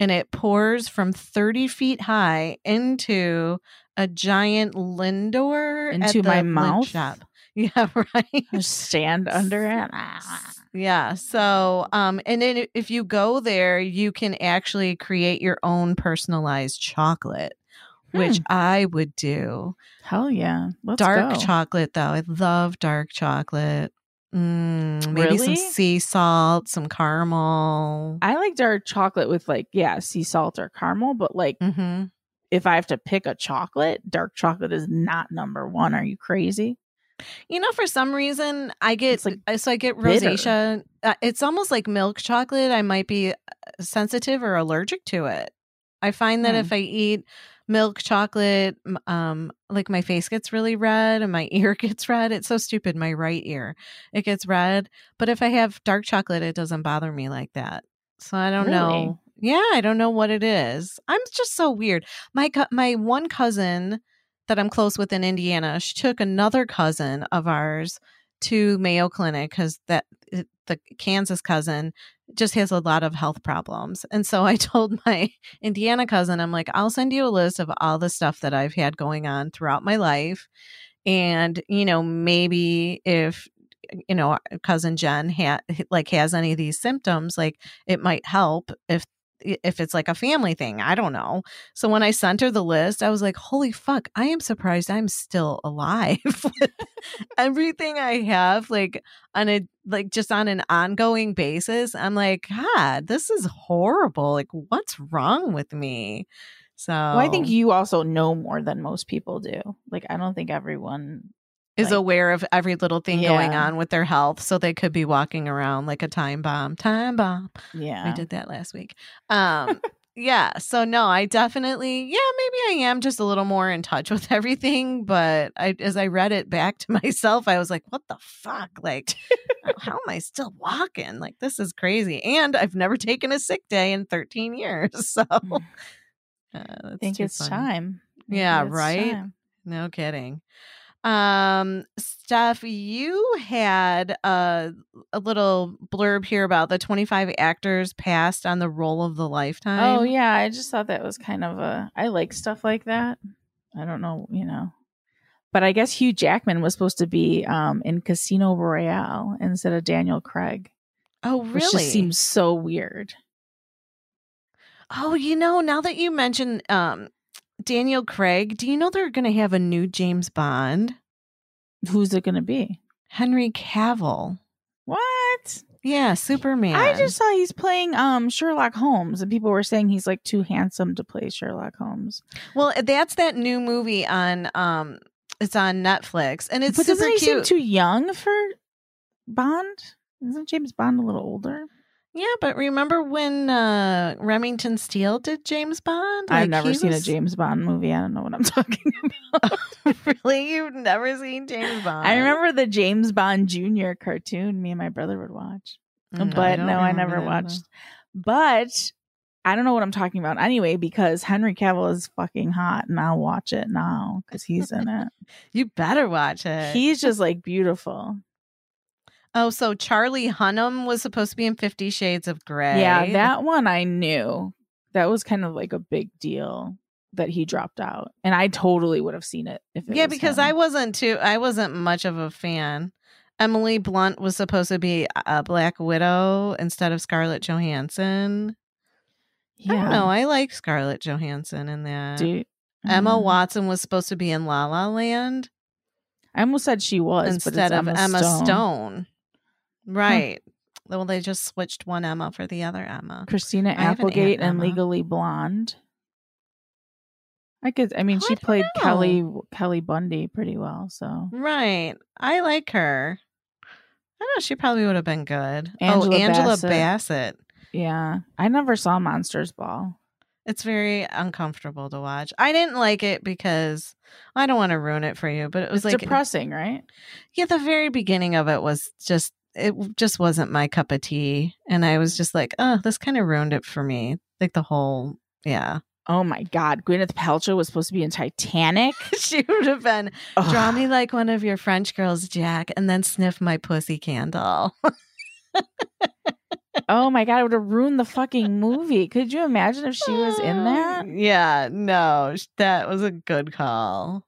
And it pours from thirty feet high into a giant Lindor into at the my mouth shop. Yeah, right. I stand under it. Yeah. So, um, and then if you go there, you can actually create your own personalized chocolate, hmm. which I would do. Hell yeah! Let's dark go. Chocolate, though, I love dark chocolate. Mm, maybe really? Some sea salt, some caramel. I like dark chocolate with like, yeah, sea salt or caramel, but like. Mm-hmm. If I have to pick a chocolate, dark chocolate is not number one. Are you crazy? You know, for some reason, I get like so I get bitter. Rosacea. Uh, it's almost like milk chocolate. I might be sensitive or allergic to it. I find that mm. if I eat milk chocolate, um, like my face gets really red and my ear gets red. It's so stupid. My right ear, it gets red. But if I have dark chocolate, it doesn't bother me like that. So I don't really? know. Yeah, I don't know what it is. I'm just so weird. My co- my one cousin that I'm close with in Indiana, she took another cousin of ours to Mayo Clinic because that the Kansas cousin just has a lot of health problems. And so I told my Indiana cousin, I'm like, I'll send you a list of all the stuff that I've had going on throughout my life. And, you know, maybe if you know, cousin Jen ha- like has any of these symptoms, like it might help if if it's like a family thing, I don't know. So when I sent her the list, I was like, holy fuck, I am surprised I'm still alive. Everything I have, like on a, like just on an ongoing basis, I'm like, God, this is horrible. Like what's wrong with me? So well, I think you also know more than most people do. Like, I don't think everyone is like, aware of every little thing yeah. going on with their health. So they could be walking around like a time bomb, time bomb. Yeah. We did that last week. Um, yeah. So no, I definitely, yeah, maybe I am just a little more in touch with everything. But I, as I read it back to myself, I was like, what the fuck? Like, how am I still walking? Like, this is crazy. And I've never taken a sick day in thirteen years. So uh, I think it's funny. Time. I yeah. It's right. Time. No kidding. Um, Steph, you had a, a little blurb here about the twenty-five actors passed on the role of the lifetime. Oh yeah. I just thought that was kind of a, I like stuff like that. I don't know, you know, but I guess Hugh Jackman was supposed to be, um, in Casino Royale instead of Daniel Craig. Oh really? Which just seems so weird. Oh, you know, now that you mention, um, Daniel Craig, do you know they're going to have a new James Bond? Who's it going to be? Henry Cavill. What? Yeah, Superman. I just saw he's playing um Sherlock Holmes, and people were saying he's like too handsome to play Sherlock Holmes. Well, that's that new movie on um it's on Netflix, and it's but super doesn't he cute. Seem too young for Bond? Isn't James Bond a little older? Yeah, but remember when uh, Remington Steele did James Bond? Like, I've never seen was... a James Bond movie. I don't know what I'm talking about. Really? You've never seen James Bond? I remember the James Bond Junior cartoon me and my brother would watch. No, but I no, I never that. watched. But I don't know what I'm talking about anyway, because Henry Cavill is fucking hot, and I'll watch it now because he's in it. You better watch it. He's just like beautiful. Oh, so Charlie Hunnam was supposed to be in Fifty Shades of Grey. Yeah, that one I knew. That was kind of like a big deal that he dropped out. And I totally would have seen it if it Yeah, was because him. I wasn't too I wasn't much of a fan. Emily Blunt was supposed to be a Black Widow instead of Scarlett Johansson. Yeah. I don't know. I like Scarlett Johansson in that. You, Emma mm. Watson was supposed to be in La La Land. I almost said she was instead but of Emma, Emma Stone. Stone. Right. Huh. Well, they just switched one Emma for the other Emma. Christina Applegate an and Emma. Legally Blonde. I could. I mean, I she played know. Kelly Kelly Bundy pretty well. So right. I like her. I don't know. She probably would have been good. Angela oh, Angela Bassett. Bassett. Yeah, I never saw Monsters Ball. It's very uncomfortable to watch. I didn't like it because I don't want to ruin it for you, but it was it's like depressing, right? Yeah, the very beginning of it was just. It just wasn't my cup of tea. And I was just like, oh, this kind of ruined it for me. Like the whole, yeah. Oh, my God. Gwyneth Paltrow was supposed to be in Titanic. She would have been, Ugh. draw me like one of your French girls, Jack, and then sniff my pussy candle. Oh, my God. It would have ruined the fucking movie. Could you imagine if she was in that? Yeah, no, that was a good call.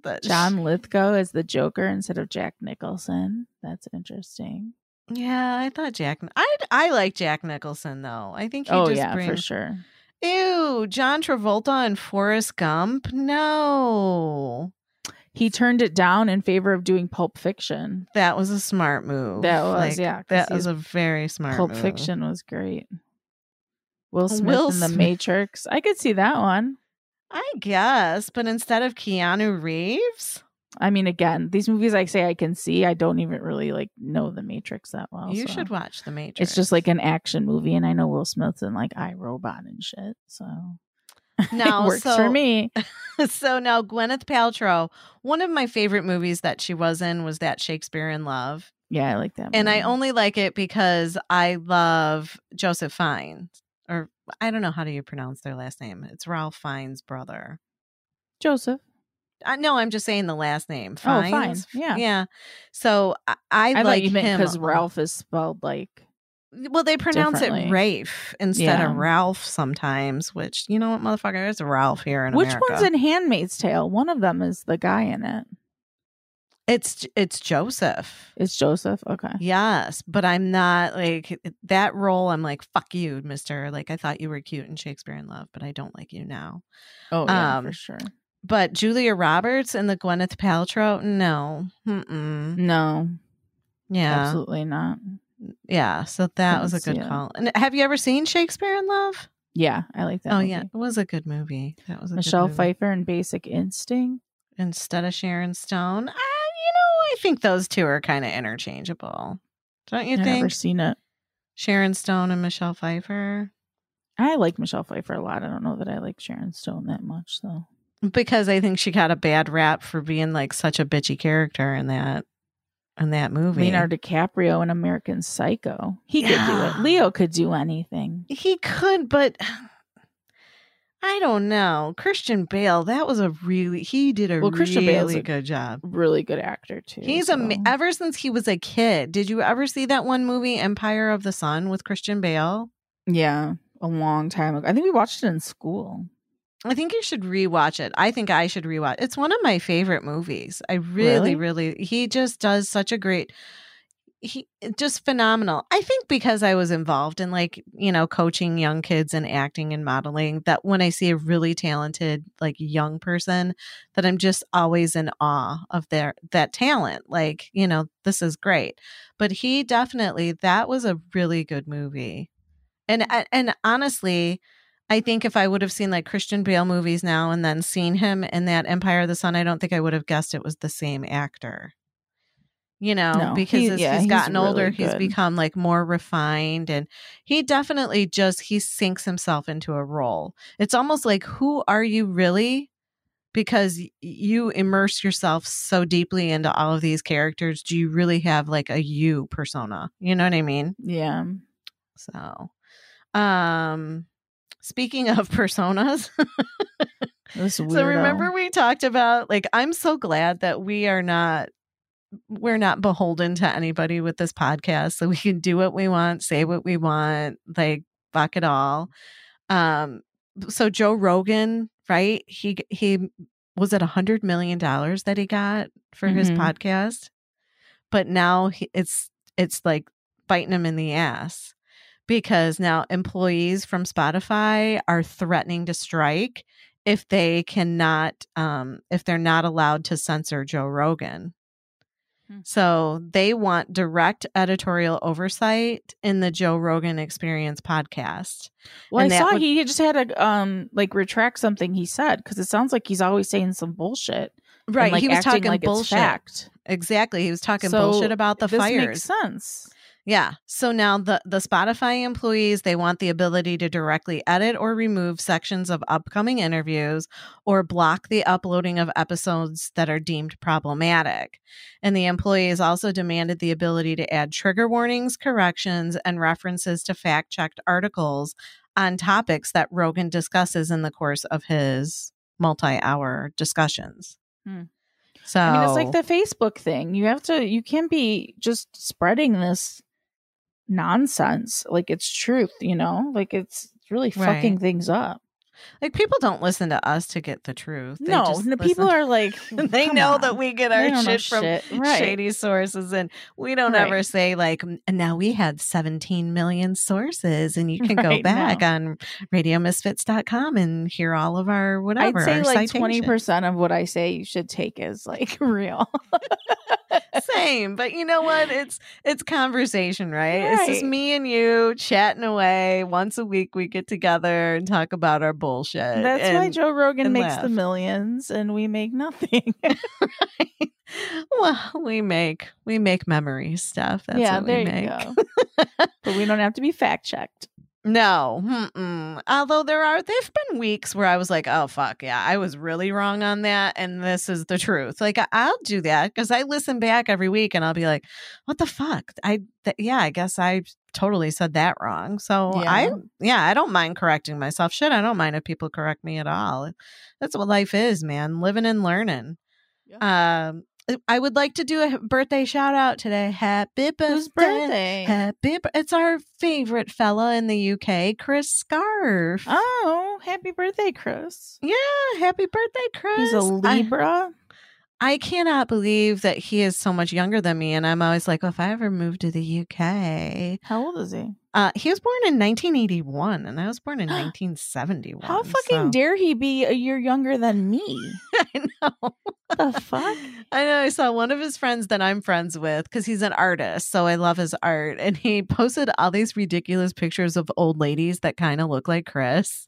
But John Lithgow as the Joker instead of Jack Nicholson. That's interesting. Yeah, I thought Jack. I I like Jack Nicholson though. I think he oh, just yeah, brings... for sure. Ew, John Travolta and Forrest Gump. No, he turned it down in favor of doing Pulp Fiction. That was a smart move. That was like, yeah. That was a very smart. Pulp move. Fiction was great. Will Smith Will in The Smith. Matrix. I could see that one. I guess, but instead of Keanu Reeves? I mean, again, these movies I say I can see, I don't even really like know The Matrix that well. You so. should watch The Matrix. It's just like an action movie, and I know Will Smith's in like I, Robot and shit, so now, it works so, for me. So now Gwyneth Paltrow, one of my favorite movies that she was in was that Shakespeare in Love. Yeah, I like that movie. And I only like it because I love Joseph Fiennes. Or I don't know how do you pronounce their last name. It's Ralph Fiennes' brother, Joseph. Uh, no, I'm just saying the last name. Fiennes. Oh, Fiennes. Yeah, yeah. So I, I, I like him because Ralph is spelled like. Well, they pronounce it Rafe instead yeah. of Ralph sometimes. Which you know what, motherfucker, there's a Ralph here in America. Which one's in Handmaid's Tale? One of them is the guy in it. It's it's Joseph. It's Joseph. Okay. Yes, but I'm not like that role. I'm like, fuck you, mister. Like I thought you were cute in Shakespeare in Love, but I don't like you now. Oh, yeah, um, for sure. But Julia Roberts and the Gwyneth Paltrow, no, Mm-mm. no, yeah, absolutely not. Yeah, so that was a good call. And have you ever seen Shakespeare in Love? Yeah, I like that. Oh movie. Yeah, it was a good movie. That was a Michelle good movie. Pfeiffer and Basic Instinct instead of Sharon Stone. I I think those two are kind of interchangeable. Don't you I've think? I've never seen it. Sharon Stone and Michelle Pfeiffer. I like Michelle Pfeiffer a lot. I don't know that I like Sharon Stone that much, though. Because I think she got a bad rap for being like such a bitchy character in that in that movie. Leonardo DiCaprio in American Psycho. He could yeah. do it. Leo could do anything. He could, but I don't know. Christian Bale, that was a really, he did a well, really a good job. Really good actor, too. He's so. a, ever since he was a kid. Did you ever see that one movie, Empire of the Sun, with Christian Bale? Yeah, a long time ago. I think we watched it in school. I think you should rewatch it. I think I should rewatch it. It's one of my favorite movies. I really, really, really he just does such a great he just phenomenal. I think because I was involved in, like, you know, coaching young kids and acting and modeling, that when I see a really talented, like, young person, that I'm just always in awe of their, that talent. Like, you know, this is great. But he definitely, that was a really good movie. And, and honestly, I think if I would have seen, like, Christian Bale movies now and then seen him in that Empire of the Sun, I don't think I would have guessed it was the same actor. You know, no, because he, as yeah, he's gotten he's older, really he's become, like, more refined, and he definitely just, he sinks himself into a role. It's almost like, who are you really? Because you immerse yourself so deeply into all of these characters. Do you really have, like, a you persona? You know what I mean? Yeah. So, um, speaking of personas, so remember we talked about, like, I'm so glad that we are not, we're not beholden to anybody with this podcast, so we can do what we want, say what we want, like, fuck it all. Um, so Joe Rogan, right? He, he was at a hundred million dollars that he got for mm-hmm. his podcast, but now he, it's, it's like biting him in the ass, because now employees from Spotify are threatening to strike if they cannot, um, if they're not allowed to censor Joe Rogan. So they want direct editorial oversight in the Joe Rogan Experience podcast. Well, and I saw would... he just had to um like retract something he said, because it sounds like he's always saying some bullshit. Right. And, like, he was talking like bullshit. Fact. Exactly. He was talking so bullshit about the this fires. Makes sense. Yeah. So now the, the Spotify employees, they want the ability to directly edit or remove sections of upcoming interviews, or block the uploading of episodes that are deemed problematic. And the employees also demanded the ability to add trigger warnings, corrections, and references to fact-checked articles on topics that Rogan discusses in the course of his multi-hour discussions. Hmm. So I mean, it's like the Facebook thing. You have to, you can't be just spreading this nonsense like it's truth, you know, like it's really right. fucking things up. Like, people don't listen to us to get the truth. They no, just no people to- are like, they know on. that we get our shit from shit. Right. shady sources, and we don't right. ever say, like, now we have seventeen million sources, and you can right, go back no. on radio misfits dot com and hear all of our whatever. I'd say, like, citation. twenty percent of what I say you should take is, like, real. Same, but you know what? It's it's conversation, right? right? It's just me and you chatting away. Once a week, we get together and talk about our bullshit. That's and, why Joe Rogan makes laugh. the millions, and we make nothing. Right? Well, we make we make memory stuff. That's yeah, what there we make. You go. But we don't have to be fact checked. No. Mm-mm. Although there are, there've been weeks where I was like, oh, fuck, yeah, I was really wrong on that, and this is the truth. Like, I'll do that, because I listen back every week and I'll be like, what the fuck? I, th- yeah, I guess I totally said that wrong. So yeah. I, yeah, I don't mind correcting myself. Shit, I don't mind if people correct me at all. That's what life is, man. Living and learning. Yeah. Um, I would like to do a birthday shout out today. Happy birthday. Whose birthday? Happy b- It's our favorite fella in the U K, Chris Scarf. Oh, happy birthday, Chris. Yeah, happy birthday, Chris. He's a Libra. I, I cannot believe that he is so much younger than me. And I'm always like, well, if I ever moved to the U K. How old is he? Uh, he was born in nineteen eighty-one, and I was born in nineteen seventy-one. How fucking so. dare he be a year younger than me? I know. The fuck? I know. I saw one of his friends that I'm friends with, because he's an artist, so I love his art, and he posted all these ridiculous pictures of old ladies that kind of look like Chris.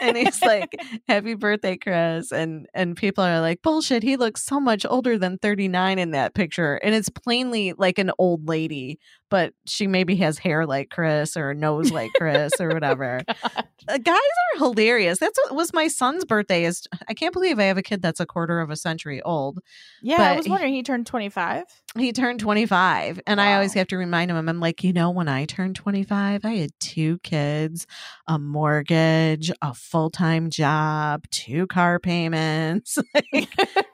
And he's like, happy birthday, Chris. And and people are like, bullshit, he looks so much older than thirty-nine in that picture. And it's plainly like an old lady, but she maybe has hair like Chris or a nose like Chris or whatever. Uh, guys are hilarious. That's what was my son's birthday. Is I can't believe I have a kid that's a quarter of a century old. Yeah, but I was wondering, he, he turned twenty-five? He turned twenty-five. And wow. I always have to remind him, I'm like, you know, when I turned twenty-five, I had two kids, a mortgage, a full-time job, two car payments.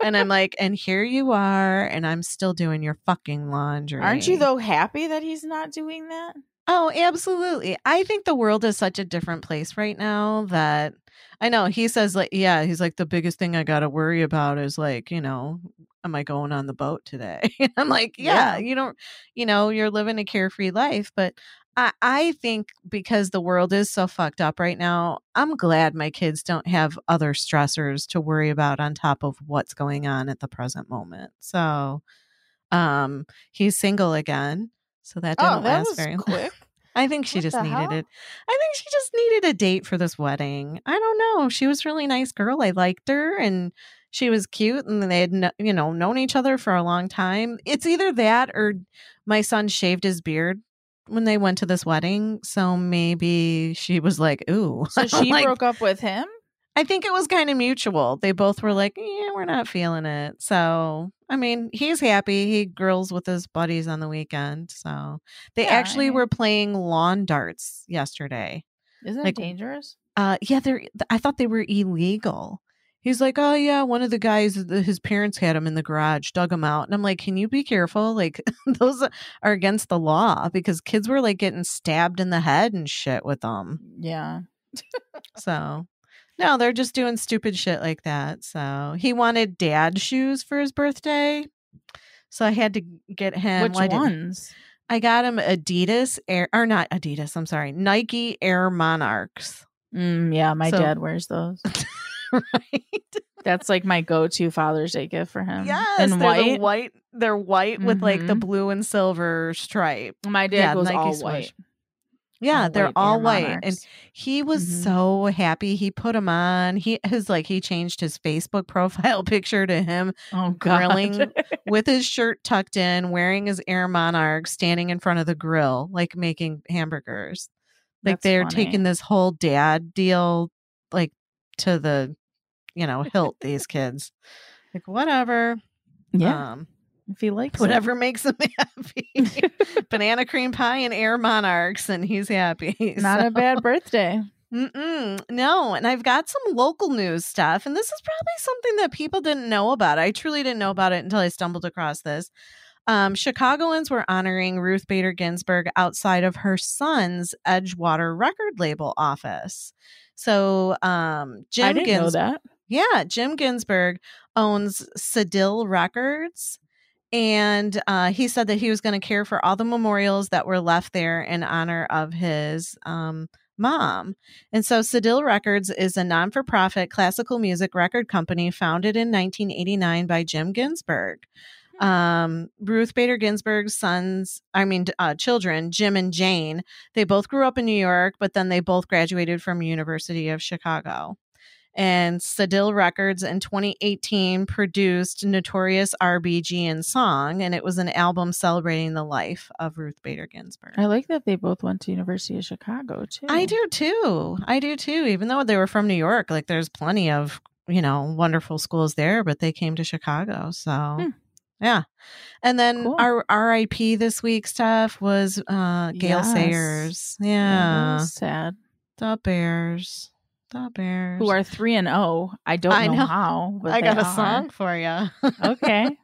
And I'm like, and here you are, and I'm still doing your fucking laundry. Aren't you though happy that he's not doing that? Oh, absolutely. I think the world is such a different place right now that I know he says, like, yeah, he's like, the biggest thing I got to worry about is, like, you know, am I going on the boat today? And I'm like, yeah, yeah, you don't, you know, you're living a carefree life. But I, I think because the world is so fucked up right now, I'm glad my kids don't have other stressors to worry about on top of what's going on at the present moment. So um, he's single again. So that didn't oh, that last was very quick. long. I think she what just needed hell? it. I think she just needed a date for this wedding. I don't know. She was a really nice girl. I liked her and she was cute and they had, no, you know, known each other for a long time. It's either that or my son shaved his beard when they went to this wedding. So maybe she was like, ooh. So she like, broke up with him? I think it was kind of mutual. They both were like, yeah, we're not feeling it. So, I mean, he's happy. He grills with his buddies on the weekend. So they yeah, actually I mean, were playing lawn darts yesterday. Isn't like, it dangerous? Uh, yeah, they're, I thought they were illegal. He's like, oh, yeah, one of the guys, the, his parents had him in the garage, dug him out. And I'm like, can you be careful? Like, those are against the law because kids were like getting stabbed in the head and shit with them. Yeah. So, no, they're just doing stupid shit like that. So he wanted dad shoes for his birthday. So I had to get him. Which well, ones? I, I got him Adidas Air, or not Adidas. I'm sorry. Nike Air Monarchs. Mm, yeah, my so, dad wears those. Right, that's like my go-to Father's Day gift for him. Yes, and they're white, the white. They're white mm-hmm. with like the blue and silver stripe. My dad yeah, was Nike all Swish. white. Yeah, all they're white all white, Monarchs. And he was mm-hmm. so happy. He put them on. He was like, he changed his Facebook profile picture to him oh, grilling with his shirt tucked in, wearing his Air Monarch, standing in front of the grill, like making hamburgers. Like that's they're funny. taking this whole dad deal, like. to the, you know, hilt these kids. Like, whatever. Yeah. Um, if he likes whatever it. makes him happy. Banana cream pie and Air Monarchs, and he's happy. Not so. a bad birthday. Mm-mm. No. And I've got some local news stuff, and this is probably something that people didn't know about. I truly didn't know about it until I stumbled across this. Um, Chicagoans were honoring Ruth Bader Ginsburg outside of her son's Edgewater record label office. So, um, Jim I didn't Gins- know that. Yeah, Jim Ginsburg owns Cedille Records, and uh, he said that he was going to care for all the memorials that were left there in honor of his um, mom. And so, Cedille Records is a non-for-profit classical music record company founded in nineteen eighty-nine by Jim Ginsburg. Um, Ruth Bader Ginsburg's sons, I mean, uh, children, Jim and Jane, they both grew up in New York, but then they both graduated from University of Chicago. And Cedille Records in twenty eighteen produced Notorious R B G and Song, and it was an album celebrating the life of Ruth Bader Ginsburg. I like that they both went to University of Chicago, too. I do, too. I do, too. Even though they were from New York, like there's plenty of, you know, wonderful schools there, but they came to Chicago. So... Hmm. Yeah. And then cool. our R I P this week stuff was uh, Gail yes. Sayers. Yeah. yeah sad. The Bears. The Bears. Who are three and oh. I don't I know, know how. But I got a are. song for you. Okay.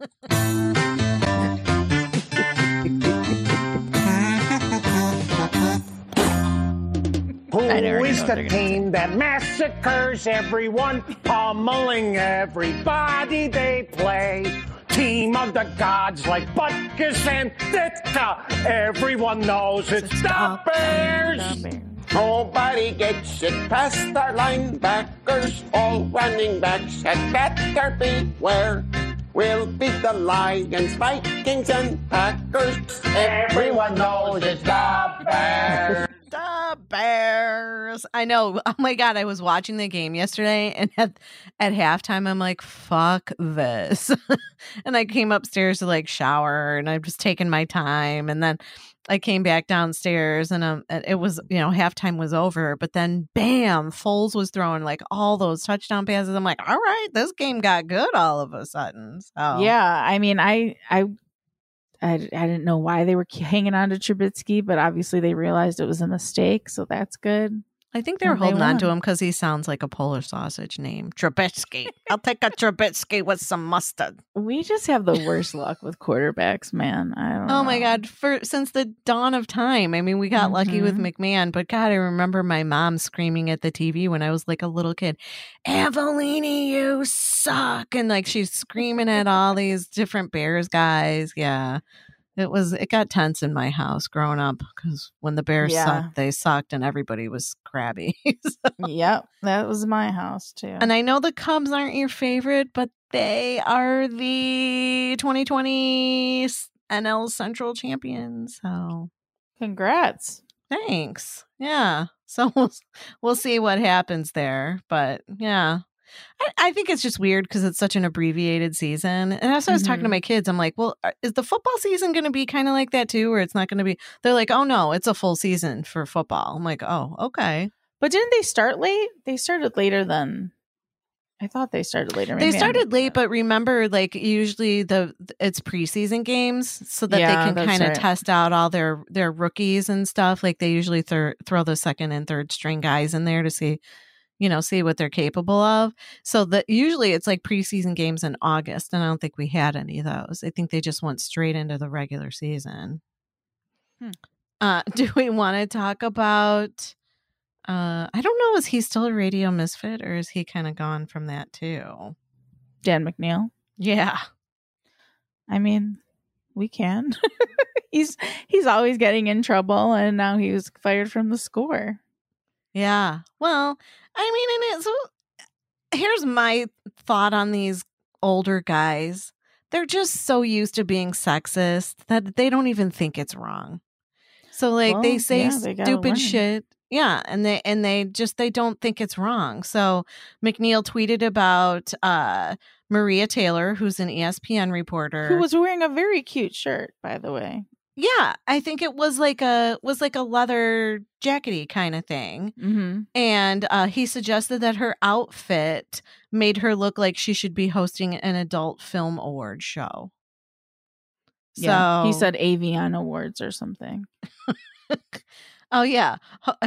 Who is the team that massacres everyone, pummeling everybody they play? Team of the gods like Butkus and Ditka. Everyone knows it's, it's the Bears. Bears. Nobody gets it past our linebackers. All running backs had better beware. We'll beat the Lions, Vikings, and Packers. Everyone knows it's the Bears. The Bears. I know. Oh my God. I was watching the game yesterday, and at, at halftime, I'm like, fuck this. And I came upstairs to like shower, and I've just taken my time. And then I came back downstairs, and um, it was, you know, halftime was over, but then bam, Foles was throwing like all those touchdown passes. I'm like, all right, this game got good all of a sudden. So yeah. I mean, I, I, I, I didn't know why they were hanging on to Trubisky, but obviously they realized it was a mistake. So that's good. I think they were well, holding they on to him because he sounds like a Polish sausage name. Trubisky. I'll take a Trubisky with some mustard. We just have the worst luck with quarterbacks, man. I don't oh, know. my God. For, since the dawn of time. I mean, we got mm-hmm. lucky with McMahon, but God, I remember my mom screaming at the T V when I was like a little kid, Avellini, you suck. And like she's screaming at all these different Bears guys. Yeah. It was, it got tense in my house growing up because when the Bears yeah. sucked, they sucked and everybody was crabby. So. Yep. That was my house too. And I know the Cubs aren't your favorite, but they are the twenty twenty N L Central champions. So congrats. Thanks. Yeah. So we'll, we'll see what happens there. But yeah. I, I think it's just weird because it's such an abbreviated season. And that's what I was mm-hmm. talking to my kids. I'm like, well, is the football season going to be kind of like that too? Or it's not going to be? They're like, oh, no, it's a full season for football. I'm like, oh, OK. But didn't they start late? They started later than I thought they started later. Maybe they started late. But remember, like usually the it's preseason games so that yeah, they can kind of right. test out all their their rookies and stuff. Like they usually th- throw the second and third string guys in there to see. you know, see what they're capable of. So that usually it's like preseason games in August. And I don't think we had any of those. I think they just went straight into the regular season. Hmm. Uh, do we want to talk about, uh, I don't know, is he still a radio misfit or is he kind of gone from that too? Dan McNeil? Yeah. I mean, we can. he's, he's always getting in trouble and now he was fired from the Score. Yeah. Well, I mean, and it's, so here's my thought on these older guys. They're just so used to being sexist that they don't even think it's wrong. So like well, they say yeah, they stupid shit. Yeah. And they and they just they don't think it's wrong. So McNeil tweeted about uh, Maria Taylor, who's an E S P N reporter, who was wearing a very cute shirt, by the way. Yeah, I think it was like a was like a leather jackety kind of thing. Mm-hmm. And uh, he suggested that her outfit made her look like she should be hosting an adult film award show. Yeah, so he said Avian Awards or something. Oh, yeah.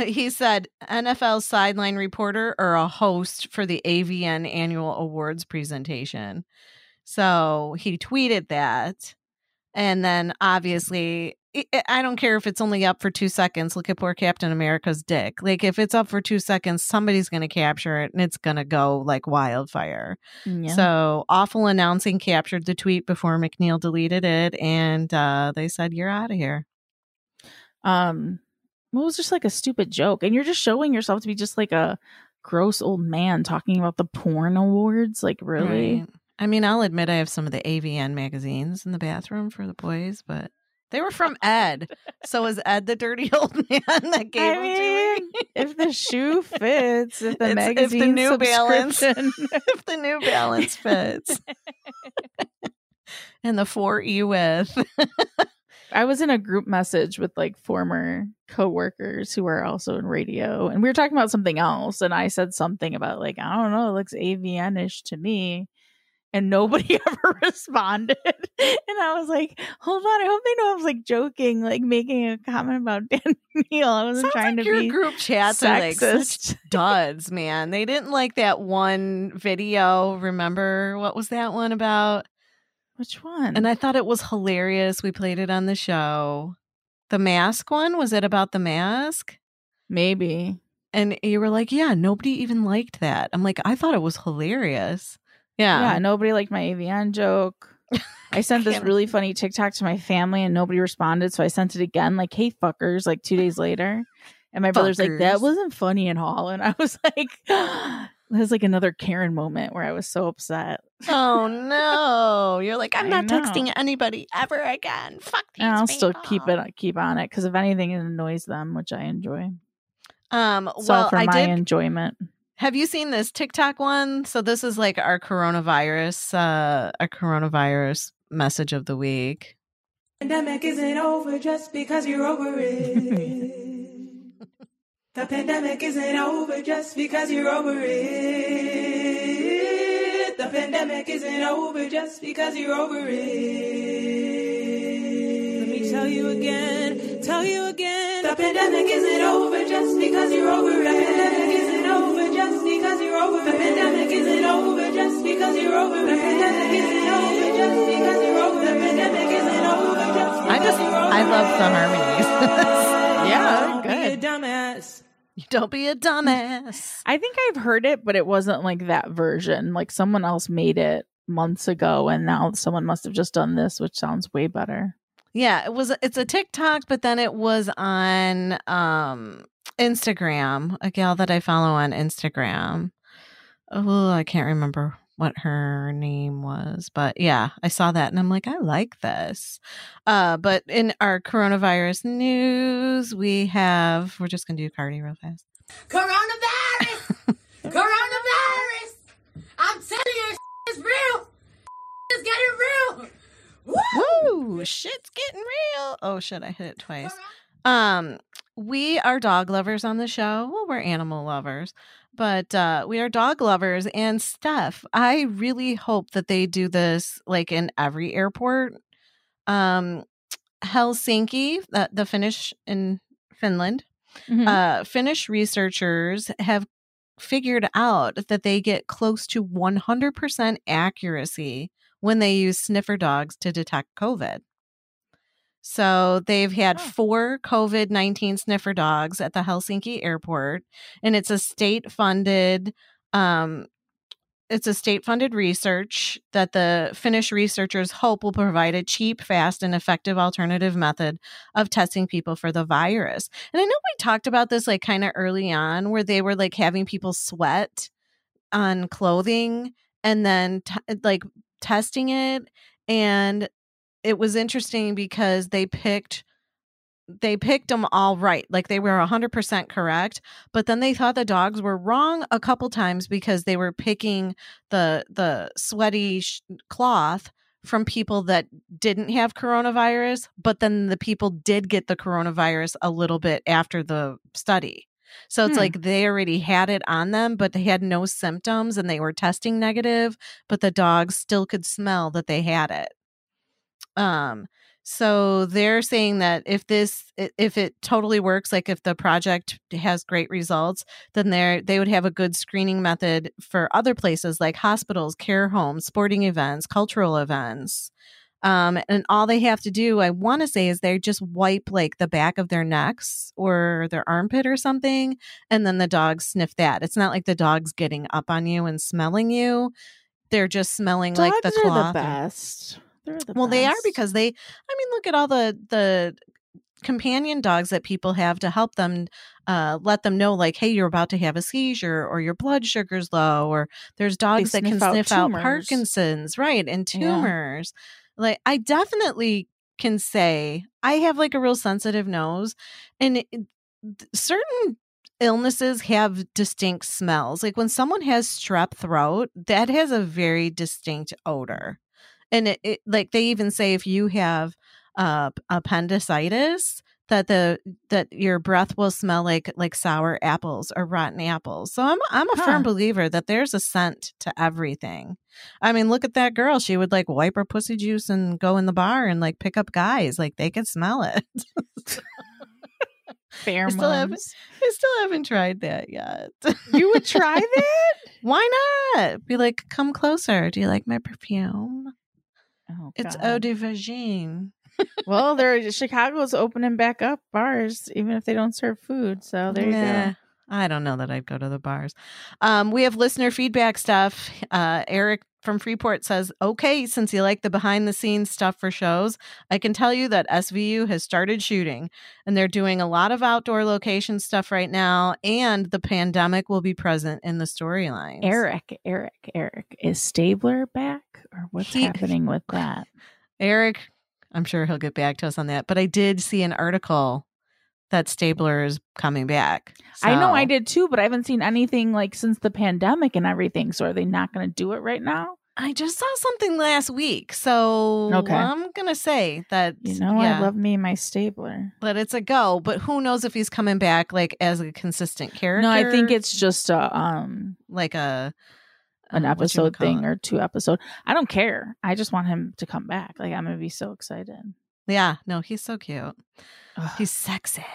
He said N F L sideline reporter or a host for the A V N annual awards presentation. So he tweeted that. And then obviously, I don't care if it's only up for two seconds. Look at poor Captain America's dick. Like if it's up for two seconds, somebody's going to capture it and it's going to go like wildfire. Yeah. So Awful Announcing captured the tweet before McNeil deleted it. And uh, they said, you're out of here. Um, well, it was just like a stupid joke. And you're just showing yourself to be just like a gross old man talking about the porn awards. Like, really? Right. I mean, I'll admit I have some of the A V N magazines in the bathroom for the boys, but they were from Ed. So is Ed the dirty old man that gave I them mean, to me? If the shoe fits, if the it's, magazine if the new balance, if the New Balance fits, and the four E with. I was in a group message with like former coworkers who are also in radio, and we were talking about something else, and I said something about like, I don't know, it looks A V N-ish to me. And nobody ever responded. And I was like, hold on. I hope they know I was like joking, like making a comment about Dan McNeil. I wasn't Sounds trying like to your be group chats sexist. Are like such duds, man. They didn't like that one video. Remember what was that one about? Which one? And I thought it was hilarious. We played it on the show. The mask one? Was it about the mask? Maybe. And you were like, yeah, nobody even liked that. I'm like, I thought it was hilarious. Yeah. Yeah. Nobody liked my A V N joke. I sent this really funny TikTok to my family and nobody responded. So I sent it again, like, hey, fuckers, like two days later. And my fuckers. brother's like, that wasn't funny at all. And I was like, that was like another Karen moment where I was so upset. Oh, no. You're like, I'm not texting anybody ever again. Fuck these and I'll people. still keep it, keep on it. Because if anything, it annoys them, which I enjoy. Um, so well, for I my did... enjoyment. Have you seen this TikTok one? So this is like our coronavirus, uh, our coronavirus message of the week. Pandemic isn't over just because you're over it. The pandemic isn't over just because you're over it. The pandemic isn't over just because you're over it. Let me tell you again, tell you again. The pandemic isn't over just because you're over it. Don't be a dumbass. I think I've heard it, but it wasn't like that version. Like someone else made it months ago, and now someone must have just done this, which sounds way better. Yeah, it was. It's a TikTok, but then it was on um, Instagram. A gal that I follow on Instagram. Oh, I can't remember what her name was, but yeah, I saw that and I'm like, I like this. Uh, but in our coronavirus news, we have, we're just going to do Cardi real fast. Coronavirus! Coronavirus! I'm telling you, it's real! It's getting real! Woo! Woo! Shit's getting real! Oh shit, I hit it twice. Um, we are dog lovers on the show. Well, we're animal lovers. But uh, we are dog lovers and stuff. I really hope that they do this like in every airport. Um, Helsinki, the, the Finnish in Finland, mm-hmm. uh, Finnish researchers have figured out that they get close to one hundred percent accuracy when they use sniffer dogs to detect COVID. So they've had four COVID nineteen sniffer dogs at the Helsinki airport, and it's a state funded um, it's a state funded research that the Finnish researchers hope will provide a cheap, fast and effective alternative method of testing people for the virus. And I know we talked about this like kind of early on where they were like having people sweat on clothing and then t- like testing it. And it was interesting because they picked they picked them all right. Like they were one hundred percent correct. But then they thought the dogs were wrong a couple times because they were picking the the sweaty sh- cloth from people that didn't have coronavirus. But then the people did get the coronavirus a little bit after the study. So it's hmm. like they already had it on them, but they had no symptoms and they were testing negative. But the dogs still could smell that they had it. Um, so they're saying that if this, if it totally works, like if the project has great results, then they're, they would have a good screening method for other places like hospitals, care homes, sporting events, cultural events. Um, and all they have to do, I want to say, is they just wipe like the back of their necks or their armpit or something. And then the dogs sniff that. It's not like the dog's getting up on you and smelling you. They're just smelling dogs like the cloth. Dogs are the best. The well, best. They are because they, I mean, look at all the, the companion dogs that people have to help them, uh, let them know like, hey, you're about to have a seizure or your blood sugar's low, or there's dogs they that can out sniff tumors. out Parkinson's, right, and tumors. Yeah. Like, I definitely can say I have like a real sensitive nose, and it, certain illnesses have distinct smells. Like when someone has strep throat, that has a very distinct odor. And it, it, like they even say, if you have uh, appendicitis, that the that your breath will smell like like sour apples or rotten apples. So I'm I'm a huh. firm believer that there's a scent to everything. I mean, look at that girl. She would like wipe her pussy juice and go in the bar and like pick up guys. Like they could smell it. Fair I still, I still haven't tried that yet. You would try that? Why not? Be like, come closer. Do you like my perfume? Oh, it's eau de vagine. Well, there Chicago's opening back up bars, even if they don't serve food. So there nah, you go. I don't know that I'd go to the bars. Um, we have listener feedback stuff. Uh, Eric from Freeport says, okay, since you like the behind the scenes stuff for shows, I can tell you that S V U has started shooting and they're doing a lot of outdoor location stuff right now. And the pandemic will be present in the storylines. Eric, Eric, Eric, is Stabler back or what's he, happening with that? Eric, I'm sure he'll get back to us on that. But I did see an article that Stabler is coming back. So. I know I did too, but I haven't seen anything like since the pandemic and everything. So are they not going to do it right now? I just saw something last week. So okay. I'm going to say that, you know, yeah, I love me my Stabler, but it's a go, but who knows if he's coming back like as a consistent character. No, I think it's just a, um, like a, an um, episode thing it? or two episode. I don't care. I just want him to come back. Like I'm going to be so excited. Yeah, no, he's so cute. Ugh. He's sexy.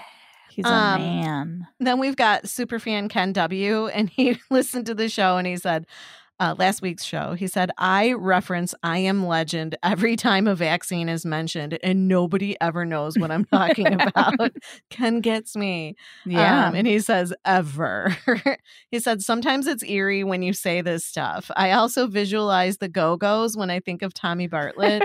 He's um, a man. Then we've got superfan Ken W. And he listened to the show and he said, uh, last week's show. He said, I reference I Am Legend every time a vaccine is mentioned and nobody ever knows what I'm talking about. Ken gets me. Yeah. Um, and he says, ever. He said, sometimes it's eerie when you say this stuff. I also visualize the Go-Go's when I think of Tommy Bartlett.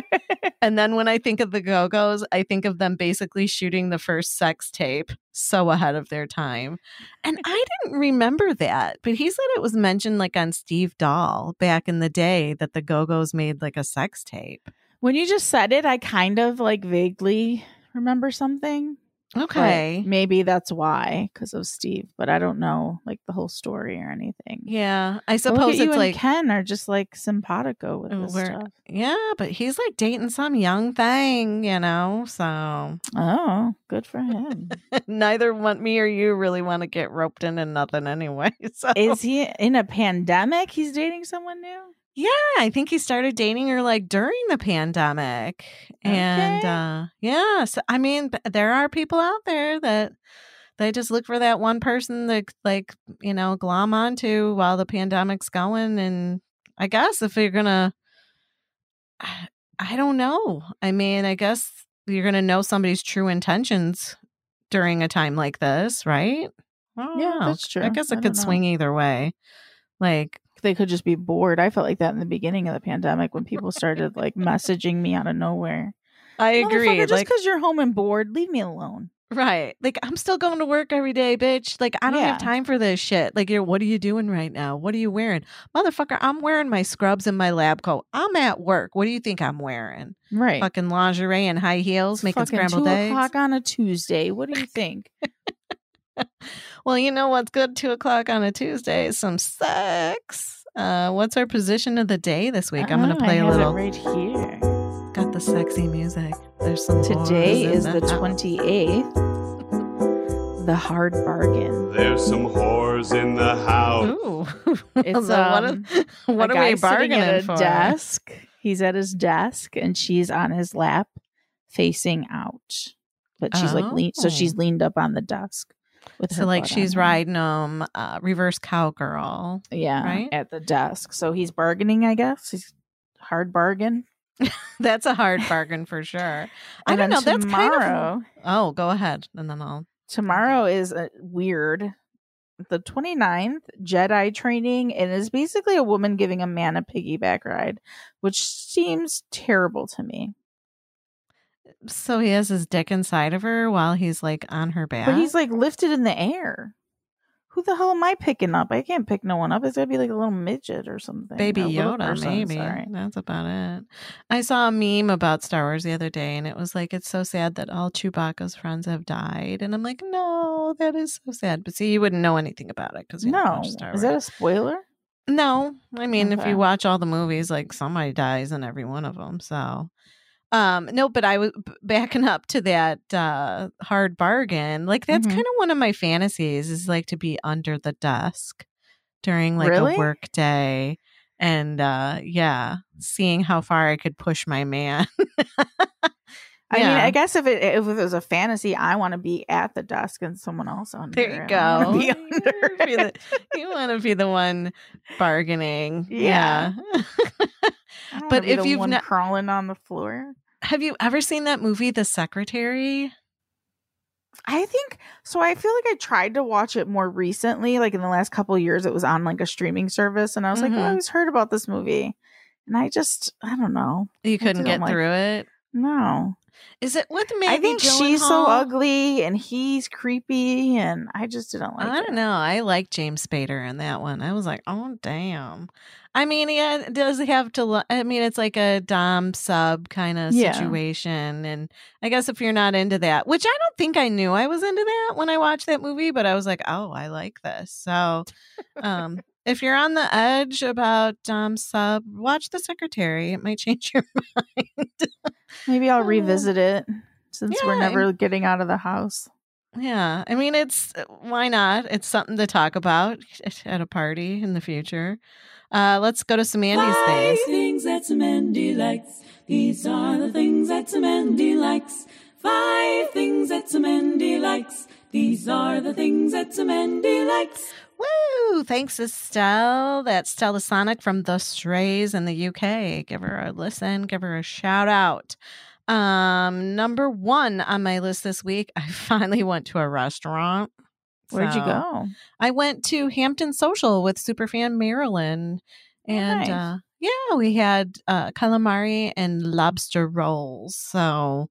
And then when I think of the Go-Go's, I think of them basically shooting the first sex tape. So ahead of their time. And I didn't remember that, but he said it was mentioned like on Steve Dahl back in the day that the Go-Go's made like a sex tape. When you just said it, I kind of like vaguely remember something. Okay. But maybe that's why, because of Steve, but I don't know like the whole story or anything. Yeah. I suppose it's like Ken are just like simpatico with this stuff. Yeah, but he's like dating some young thing, you know, so. Oh, good for him. Neither want me or you really want to get roped into nothing anyway. So. Is he in a pandemic? He's dating someone new? Yeah, I think he started dating her like during the pandemic. Okay. And uh, yeah, so, I mean, there are people out there that they just look for that one person to like, you know, glom onto while the pandemic's going. And I guess if you're going to, I don't know. I mean, I guess you're going to know somebody's true intentions during a time like this, right? Well, yeah, that's true. I guess it I could swing either way. Like, they could just be bored. I felt like that in the beginning of the pandemic when people started like messaging me out of nowhere. I agree. Just because like, you're home and bored, leave me alone. Right. Like, I'm still going to work every day, bitch. Like, I don't yeah. have time for this shit. Like, you're, what are you doing right now? What are you wearing? Motherfucker, I'm wearing my scrubs and my lab coat. I'm at work. What do you think I'm wearing? Right. Fucking lingerie and high heels, making fucking scrambled eggs. two o'clock on a Tuesday. What do you think? Well, you know what's good? Two o'clock on a Tuesday is some sex. Uh, what's our position of the day this week? Oh, I'm going to play I have a little. It right here. Got the sexy music. There's some. Today is the twenty-eighth. The hard bargain. There's some whores in the house. Ooh, it's so um, what are, what a are guy we bargaining at a for? Desk. He's at his desk, and she's on his lap, facing out. But she's oh. like, le- so she's leaned up on the desk. So like she's riding um uh, reverse cowgirl, yeah, right? At the desk. So he's bargaining, I guess. He's hard bargain. That's a hard bargain for sure. I don't know. Tomorrow, that's kind of. Oh, go ahead, and then I'll. Tomorrow is a weird. The twenty-ninth, Jedi training, and is basically a woman giving a man a piggyback ride, which seems terrible to me. So he has his dick inside of her while he's like on her back. But he's like lifted in the air. Who the hell am I picking up? I can't pick no one up. It's got to be like a little midget or something. Baby Yoda, person, maybe. Sorry. That's about it. I saw a meme about Star Wars the other day and it was like, it's so sad that all Chewbacca's friends have died. And I'm like, no, that is so sad. But see, you wouldn't know anything about it because you don't watch Star Wars. Is that a spoiler? No. I mean, okay. If you watch all the movies, like somebody dies in every one of them. So... Um, no, but I was backing up to that uh, hard bargain. Like, that's mm-hmm. kind of one of my fantasies is like to be under the desk during like really? a work day. And uh, yeah, seeing how far I could push my man. yeah. I mean, I guess if it, if it was a fantasy, I want to be at the desk and someone else under it. There you go. Be under be the, you want to be the one bargaining. Yeah. yeah. But if you've not crawling on the floor, have you ever seen that movie, The Secretary? I think so. I feel like I tried to watch it more recently, like in the last couple of years, it was on like a streaming service, and I was mm-hmm. like, oh, I always heard about this movie, and I just, I don't know. You couldn't get like, through it. No, is it with me? I think Gyllenhaal? She's so ugly, and he's creepy, and I just didn't like. I don't it. know. I like James Spader in that one. I was like, oh damn. I mean, yeah, it does have to. I mean, it's like a dom sub kind of yeah. situation. And I guess if you're not into that, which I don't think I knew I was into that when I watched that movie, but I was like, oh, I like this. So um, if you're on the edge about dom sub, watch The Secretary. It might change your mind. Maybe I'll revisit it since yeah, we're never I'm- getting out of the house. Yeah. I mean, it's why not? It's something to talk about at a party in the future. Uh, let's go to Samandy's things. Five things that Samandy likes. These are the things that Samandy likes. Five things that Samandy likes. These are the things that Samandy likes. Woo! Thanks, Estelle. That's Stella Sonic from The Strays in the U K. Give her a listen. Give her a shout out. Um, number one on my list this week, I finally went to a restaurant. Where'd so, you go? I went to Hampton Social with Superfan Marilyn. And nice. uh, yeah, we had uh, calamari and lobster rolls. So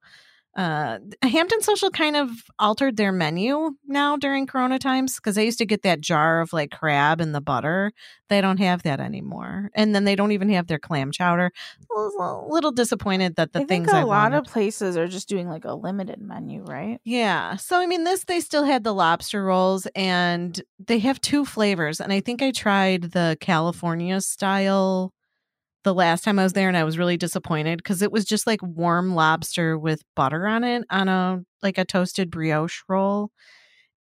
uh, Hampton Social kind of altered their menu now during Corona times, because they used to get that jar of like crab and the butter. They don't have that anymore. And then they don't even have their clam chowder. A little, little disappointed that the I things think a I lot wanted. Of places are just doing like a limited menu, right? Yeah. So, I mean, this, they still had the lobster rolls, and they have two flavors. And I think I tried the California style the last time I was there, and I was really disappointed because it was just like warm lobster with butter on it on a like a toasted brioche roll.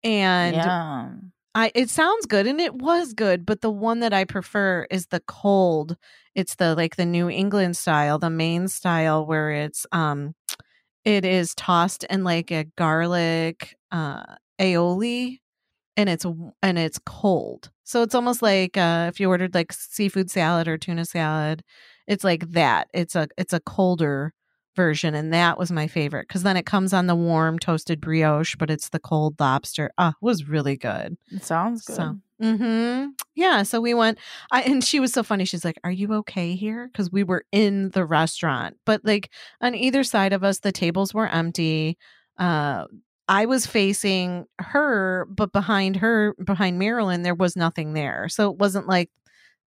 And yeah. I it sounds good, and it was good, but the one that I prefer is the cold. It's the like the New England style, the Maine style, where it's um it is tossed in like a garlic uh aioli, and it's and it's cold. So it's almost like uh, if you ordered like seafood salad or tuna salad, it's like that. It's a it's a colder version. And that was my favorite, because then it comes on the warm toasted brioche, but it's the cold lobster. Oh, it was really good. It sounds good. So, mm-hmm. Yeah. So we went I, and she was so funny. She's like, "Are you okay here?" Because we were in the restaurant, but like on either side of us, the tables were empty. Uh I was facing her, but behind her, behind Marilyn, there was nothing there. So it wasn't like,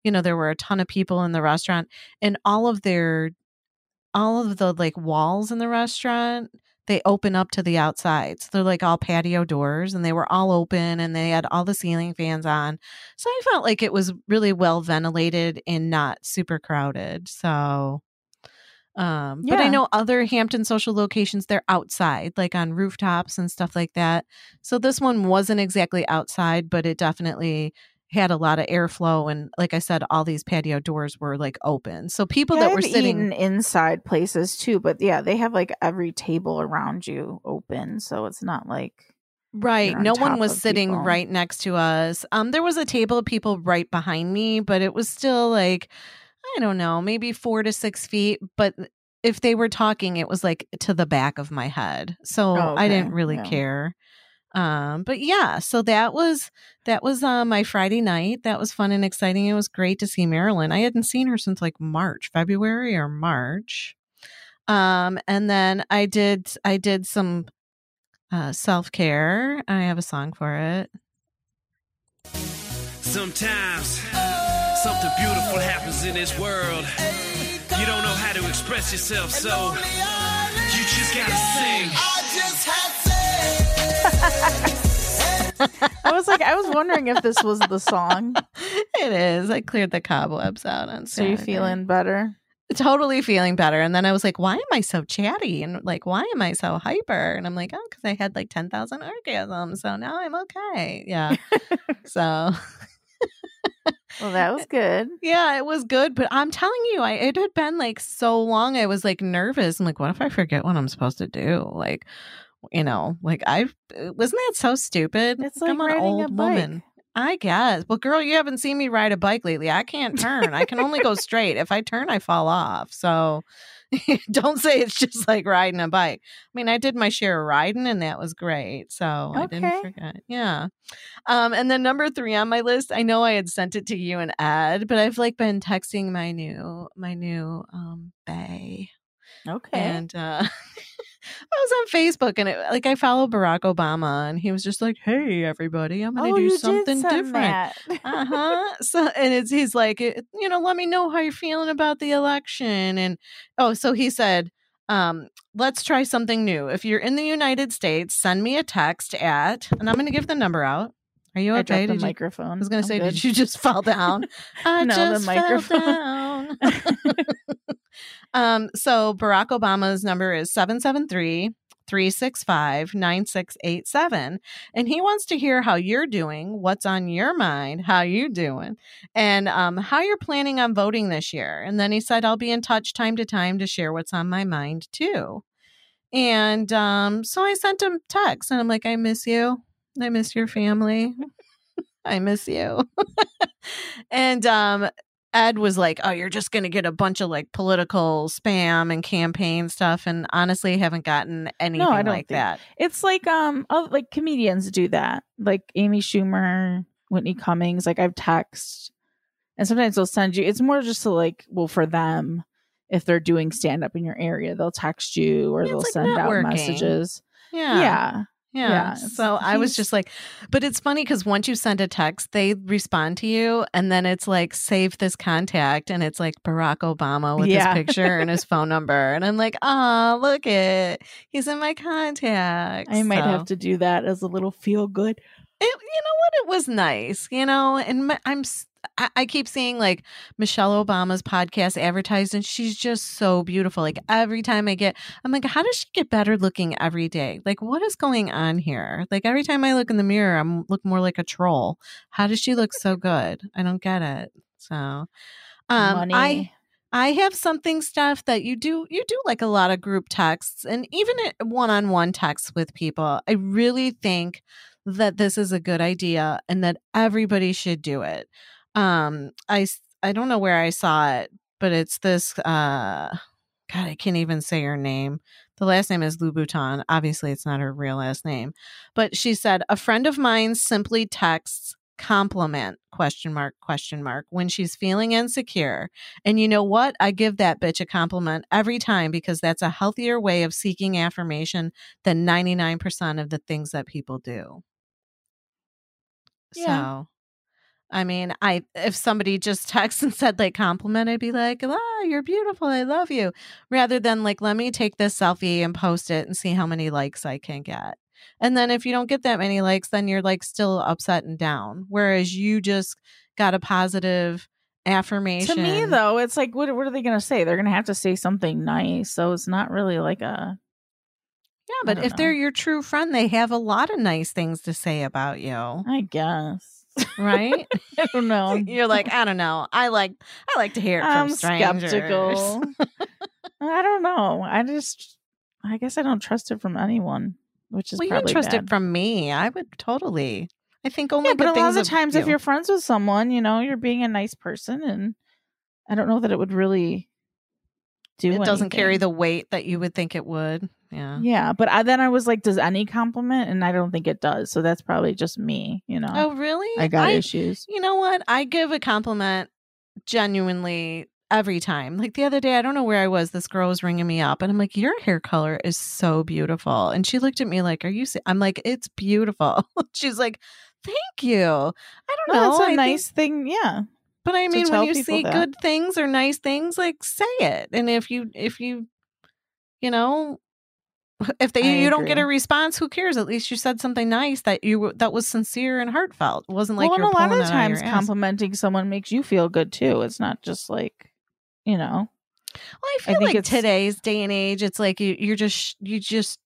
you know, there were a ton of people in the restaurant, and all of their, all of the like walls in the restaurant, they open up to the outside. So they're like all patio doors, and they were all open, and they had all the ceiling fans on. So I felt like it was really well ventilated and not super crowded. So Um, yeah. But I know other Hampton Social locations, they're outside, like on rooftops and stuff like that. So this one wasn't exactly outside, but it definitely had a lot of airflow. And like I said, all these patio doors were like open. So people yeah, that I've were sitting inside places too. But yeah, they have like every table around you open. So it's not like. Right. No one was sitting people. Right next to us. Um, there was a table of people right behind me, but it was still like. I don't know, maybe four to six feet. But if they were talking, it was like to the back of my head. So oh, okay. I didn't really yeah. care. Um, but yeah, so that was that was uh, my Friday night. That was fun and exciting. It was great to see Marilyn. I hadn't seen her since like March, February or March. Um, and then I did I did some uh, self-care. I have a song for it. Sometimes. Something beautiful happens in this world. You don't know how to express yourself, so you just gotta sing. I just had to. I was like, I was wondering if this was the song. It is. I cleared the cobwebs out on Saturday. Are you feeling better? Totally feeling better. And then I was like, why am I so chatty? And like, why am I so hyper? And I'm like, oh, because I had like ten thousand orgasms. So now I'm okay. Yeah. So. Well, that was good. Yeah, it was good. But I'm telling you, I it had been like so long. I was like nervous. I'm like, what if I forget what I'm supposed to do? Like, you know, like I wasn't that so stupid. It's like I'm an riding old a bike. Woman. I guess. Well, girl, you haven't seen me ride a bike lately. I can't turn. I can only go straight. If I turn, I fall off. So don't say it's just like riding a bike. I mean, I did my share of riding, and that was great. So okay. I didn't forget. Yeah. Um, and then number three on my list, I know I had sent it to you and Ed, but I've like been texting my new, my new um, bae. Okay. And uh, I was on Facebook, and it, like I follow Barack Obama, and he was just like, "Hey, everybody, I'm going to oh, do something different." uh huh. So, and it's he's like, it, you know, let me know how you're feeling about the election, and oh, so he said, um, "Let's try something new. If you're in the United States, send me a text at," and I'm going to give the number out. Are you okay? I dropped the did microphone. You, I was going to say, good. Did you just fall down? I no, just the microphone. Fell down. um, so Barack Obama's number is seven seven three, three six five, nine six eight seven. And he wants to hear how you're doing, what's on your mind, how you doing, and um, how you're planning on voting this year. And then he said, I'll be in touch time to time to share what's on my mind, too. And um, so I sent him text, and I'm like, I miss you. I miss your family. I miss you. And um, Ed was like, oh, you're just going to get a bunch of like political spam and campaign stuff. And honestly, I haven't gotten anything no, I don't like think... that. It's like um, I'll, like comedians do that, like Amy Schumer, Whitney Cummings. Like I've texted, and sometimes they'll send you. It's more just to like, well, for them, if they're doing stand up in your area, they'll text you or it's they'll like send networking. out messages. Yeah. Yeah. Yeah. yeah. So I was just like, but it's funny because once you send a text, they respond to you and then it's like, save this contact. And it's like Barack Obama with yeah. his picture and his phone number. And I'm like, oh, look it. He's in my contacts. I might so. have to do that as a little feel good. It, you know what? It was nice, you know, and my, I'm I, I keep seeing like Michelle Obama's podcast advertised and she's just so beautiful. Like every time I get, I'm like, how does she get better looking every day? Like what is going on here? Like every time I look in the mirror, I'm look more like a troll. How does she look so good? I don't get it. So um, I, I have something stuff that you do. You do like a lot of group texts and even one-on-one texts with people. I really think that this is a good idea and that everybody should do it. Um, I, I don't know where I saw it, but it's this, uh, God, I can't even say her name. The last name is Louboutin. Obviously, it's not her real last name, but she said, a friend of mine simply texts compliment question mark, question mark when she's feeling insecure. And you know what? I give that bitch a compliment every time because that's a healthier way of seeking affirmation than ninety-nine percent of the things that people do. Yeah. So. I mean, I if somebody just texts and said like compliment, I'd be like, oh, you're beautiful. I love you. Rather than like, let me take this selfie and post it and see how many likes I can get. And then if you don't get that many likes, then you're like still upset and down. Whereas you just got a positive affirmation. To me, though, it's like, what, what are they going to say? They're going to have to say something nice. So it's not really like a. Yeah, but if know. they're your true friend, they have a lot of nice things to say about you. I guess. Right? I don't know. You're like, I don't know. I like I like to hear it I'm from strangers. Skeptical. I don't know. I just I guess I don't trust it from anyone, which is well, probably you trust bad. It from me. I would totally. I think only yeah, but a lot of the times you. if you're friends with someone, you know, you're being a nice person and I don't know that it would really do It anything. Doesn't carry the weight that you would think it would. Yeah. Yeah. But I, then I was like, does any compliment? And I don't think it does. So that's probably just me, you know. Oh, really? I got I, issues. You know what? I give a compliment genuinely every time. Like the other day, I don't know where I was. This girl was ringing me up and I'm like, your hair color is so beautiful. And she looked at me like, are you? Si-? I'm like, it's beautiful. She's like, thank you. I don't no, know. It's a I nice think- thing. Yeah. But I mean, when you see that. good things or nice things, like say it. And if you if you, you know. If they, I you agree. don't get a response, who cares? At least you said something nice that you that was sincere and heartfelt. It wasn't like well, you're and a lot of times complimenting ass. someone makes you feel good too. It's not just like, you know. Well, I feel I like today's day and age, it's like you, you're just you just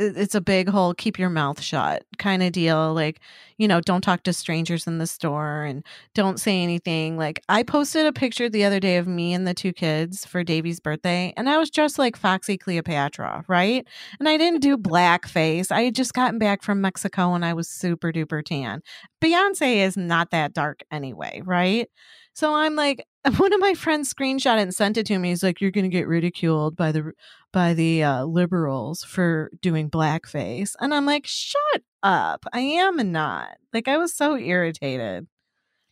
it's a big whole keep your mouth shut kind of deal. Like, you know, don't talk to strangers in the store and don't say anything. Like I posted a picture the other day of me and the two kids for Davey's birthday and I was dressed like Foxy Cleopatra, right? And I didn't do blackface. I had just gotten back from Mexico and I was super duper tan. Beyonce is not that dark anyway, right? So I'm like, one of my friends screenshot it and sent it to me. He's like, you're going to get ridiculed by the by the uh, liberals for doing blackface. And I'm like, shut up. I am not. Like, I was so irritated.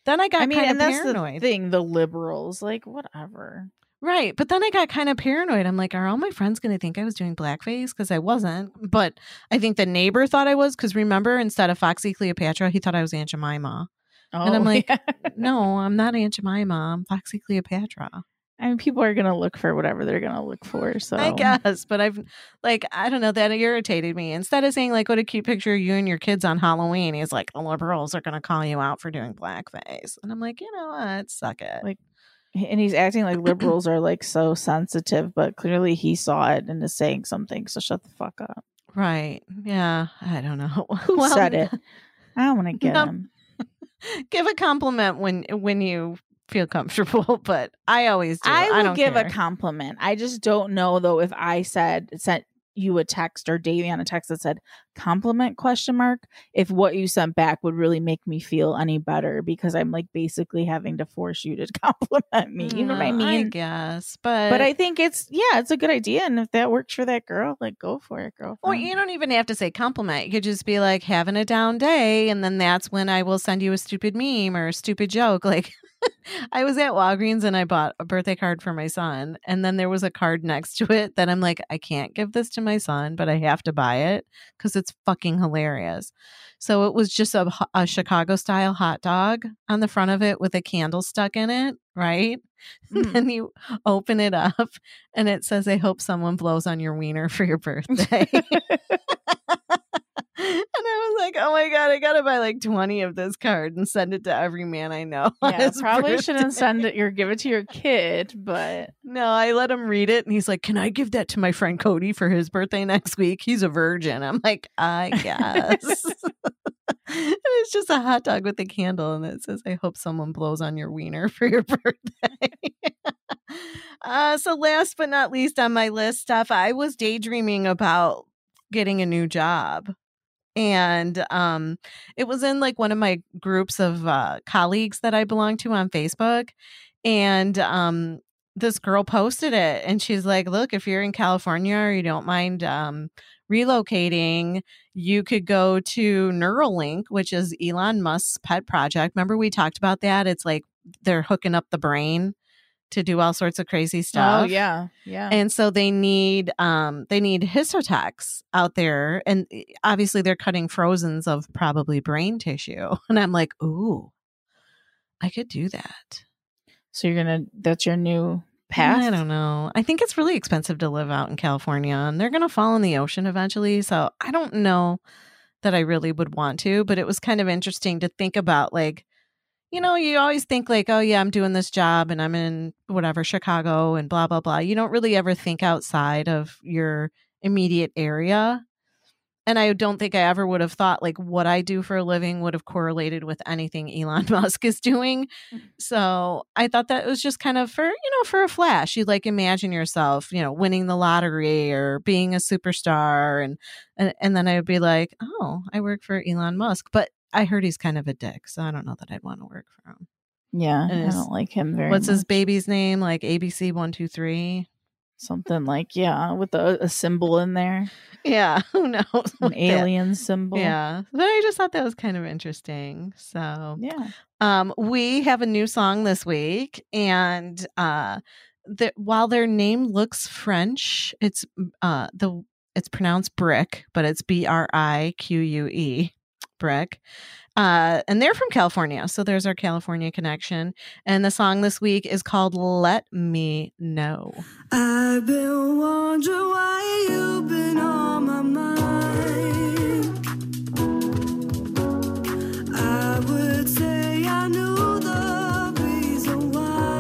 Then I got I mean, kind of paranoid. That's the thing, the liberals, like, whatever. Right. But then I got kind of paranoid. I'm like, are all my friends going to think I was doing blackface? Because I wasn't. But I think the neighbor thought I was. Because remember, instead of Foxy Cleopatra, he thought I was Aunt Jemima. Oh, and I'm like, yeah. no, I'm not Aunt Jemima. I'm Foxy Cleopatra. I mean, people are going to look for whatever they're going to look for. So I guess. But I've like, I don't know. That irritated me. Instead of saying like, what a cute picture of you and your kids on Halloween. He's like, the liberals are going to call you out for doing blackface. And I'm like, you know what? Suck it. Like, and he's acting like liberals are like so sensitive. But clearly he saw it and is saying something. So shut the fuck up. Right. Yeah. I don't know. Who well, said it? I don't want to get no. him. Give a compliment when when you feel comfortable, but I always do. I, I will don't give care. a compliment. I just don't know though if I said sent you a text or Davion a text that said compliment question mark, if what you sent back would really make me feel any better, because I'm like basically having to force you to compliment me. You know what I mean? I guess. But but I think it's, yeah, it's a good idea. And if that works for that girl, like go for it, girlfriend. Well, you don't even have to say compliment. You could just be like having a down day. And then that's when I will send you a stupid meme or a stupid joke. Like I was at Walgreens and I bought a birthday card for my son. And then there was a card next to it that I'm like, I can't give this to my son, but I have to buy it because it's fucking hilarious. So it was just a, a Chicago style hot dog on the front of it with a candle stuck in it. Right. Mm. And then you open it up and it says, I hope someone blows on your wiener for your birthday. And I was like, oh my God, I got to buy like twenty of this card and send it to every man I know. Yeah, probably birthday. Shouldn't send it or give it to your kid, but. No, I let him read it and he's like, can I give that to my friend Cody for his birthday next week? He's a virgin. I'm like, I guess. And it's just a hot dog with a candle and it says, I hope someone blows on your wiener for your birthday. uh, so last but not least on my list stuff, I was daydreaming about getting a new job. And um, it was in like one of my groups of uh, colleagues that I belong to on Facebook. And um, this girl posted it and she's like, look, if you're in California or you don't mind um, relocating, you could go to Neuralink, which is Elon Musk's pet project. Remember we talked about that? It's like they're hooking up the brain to do all sorts of crazy stuff. Oh yeah, yeah. And so they need um they need histotechs out there, and obviously they're cutting frozens of probably brain tissue. And I'm like, ooh, I could do that. So you're gonna that's your new path? I don't know. I think it's really expensive to live out in California, and they're gonna fall in the ocean eventually. So I don't know that I really would want to, but it was kind of interesting to think about, like. You know, you always think like, oh, yeah, I'm doing this job and I'm in whatever, Chicago and blah, blah, blah. You don't really ever think outside of your immediate area. And I don't think I ever would have thought like what I do for a living would have correlated with anything Elon Musk is doing. Mm-hmm. So I thought that it was just kind of for, you know, for a flash, you like imagine yourself, you know, winning the lottery or being a superstar. And, and, and then I would be like, oh, I work for Elon Musk. But I heard he's kind of a dick, so I don't know that I'd want to work for him. Yeah, I don't like him very much. What's his baby's name? Like A B C one two three? Something like, yeah, with a, a symbol in there. Yeah, who knows? An alien symbol. Yeah, but I just thought that was kind of interesting. So yeah, um, we have a new song this week, and uh, the, while their name looks French, it's uh, the it's pronounced Brick, but it's B R I Q U E. Brick. Uh, and they're from California. So there's our California connection. And the song this week is called Let Me Know. I've been wondering why you've been on my mind. I would say I knew the reason why.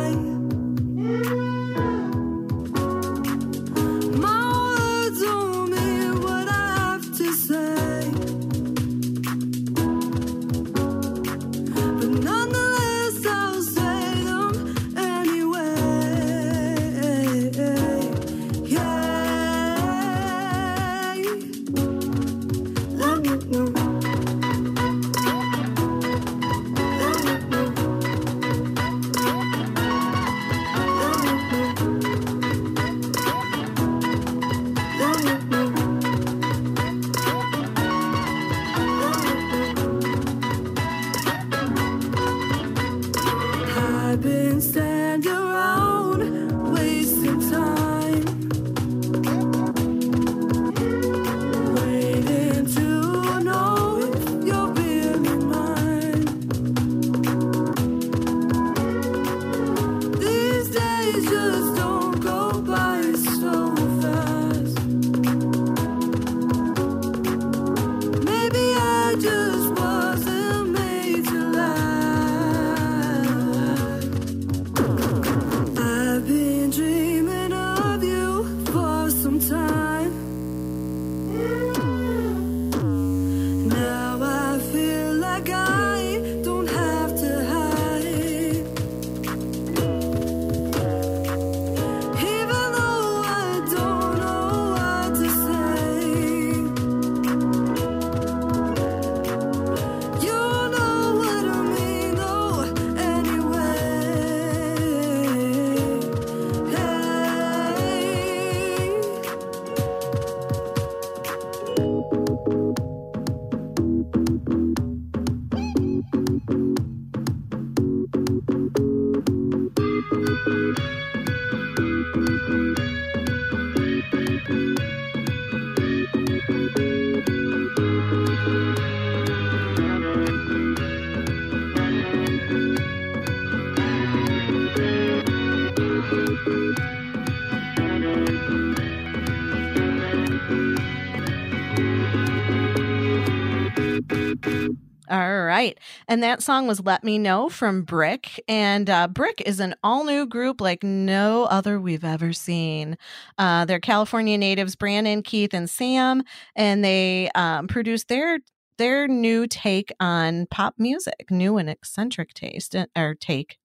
All right. And that song was Let Me Know from Brick. And uh, Brick is an all-new group like no other we've ever seen. Uh, they're California natives, Brandon, Keith, and Sam. And they um, produce their their new take on pop music, new and eccentric taste or take.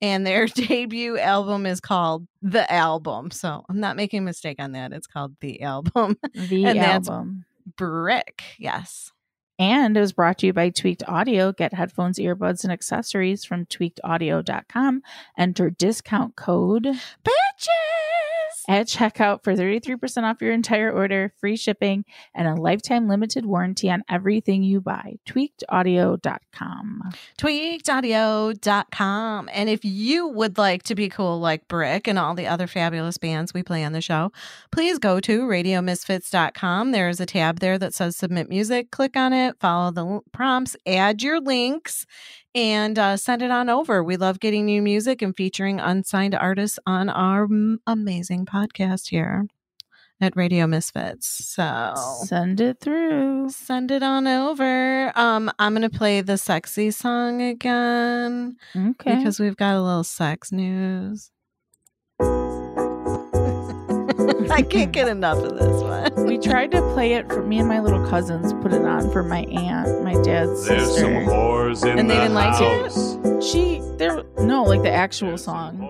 And their debut album is called The Album. So I'm not making a mistake on that. It's called The Album. The and Album. That's Brick. Yes. And it was brought to you by Tweaked Audio. Get headphones, earbuds, and accessories from tweaked audio dot com. Enter discount code BITCHES at checkout for thirty-three percent off your entire order, free shipping, and a lifetime limited warranty on everything you buy. tweaked audio dot com. tweaked audio dot com. And if you would like to be cool like Brick and all the other fabulous bands we play on the show, please go to radio misfits dot com. There is a tab there that says Submit Music. Click on it. Follow the prompts, add your links, and uh, send it on over. We love getting new music and featuring unsigned artists on our m- amazing podcast here at Radio Misfits. So send it through. Send it on over. Um, I'm going to play the sexy song again. Okay. Because we've got a little sex news. I can't get enough of this one. We tried to play it for me and my little cousins. Put it on for my aunt, my dad's There's sister. There's some whores in and the And they didn't house. Like it. She there no like the actual There's song.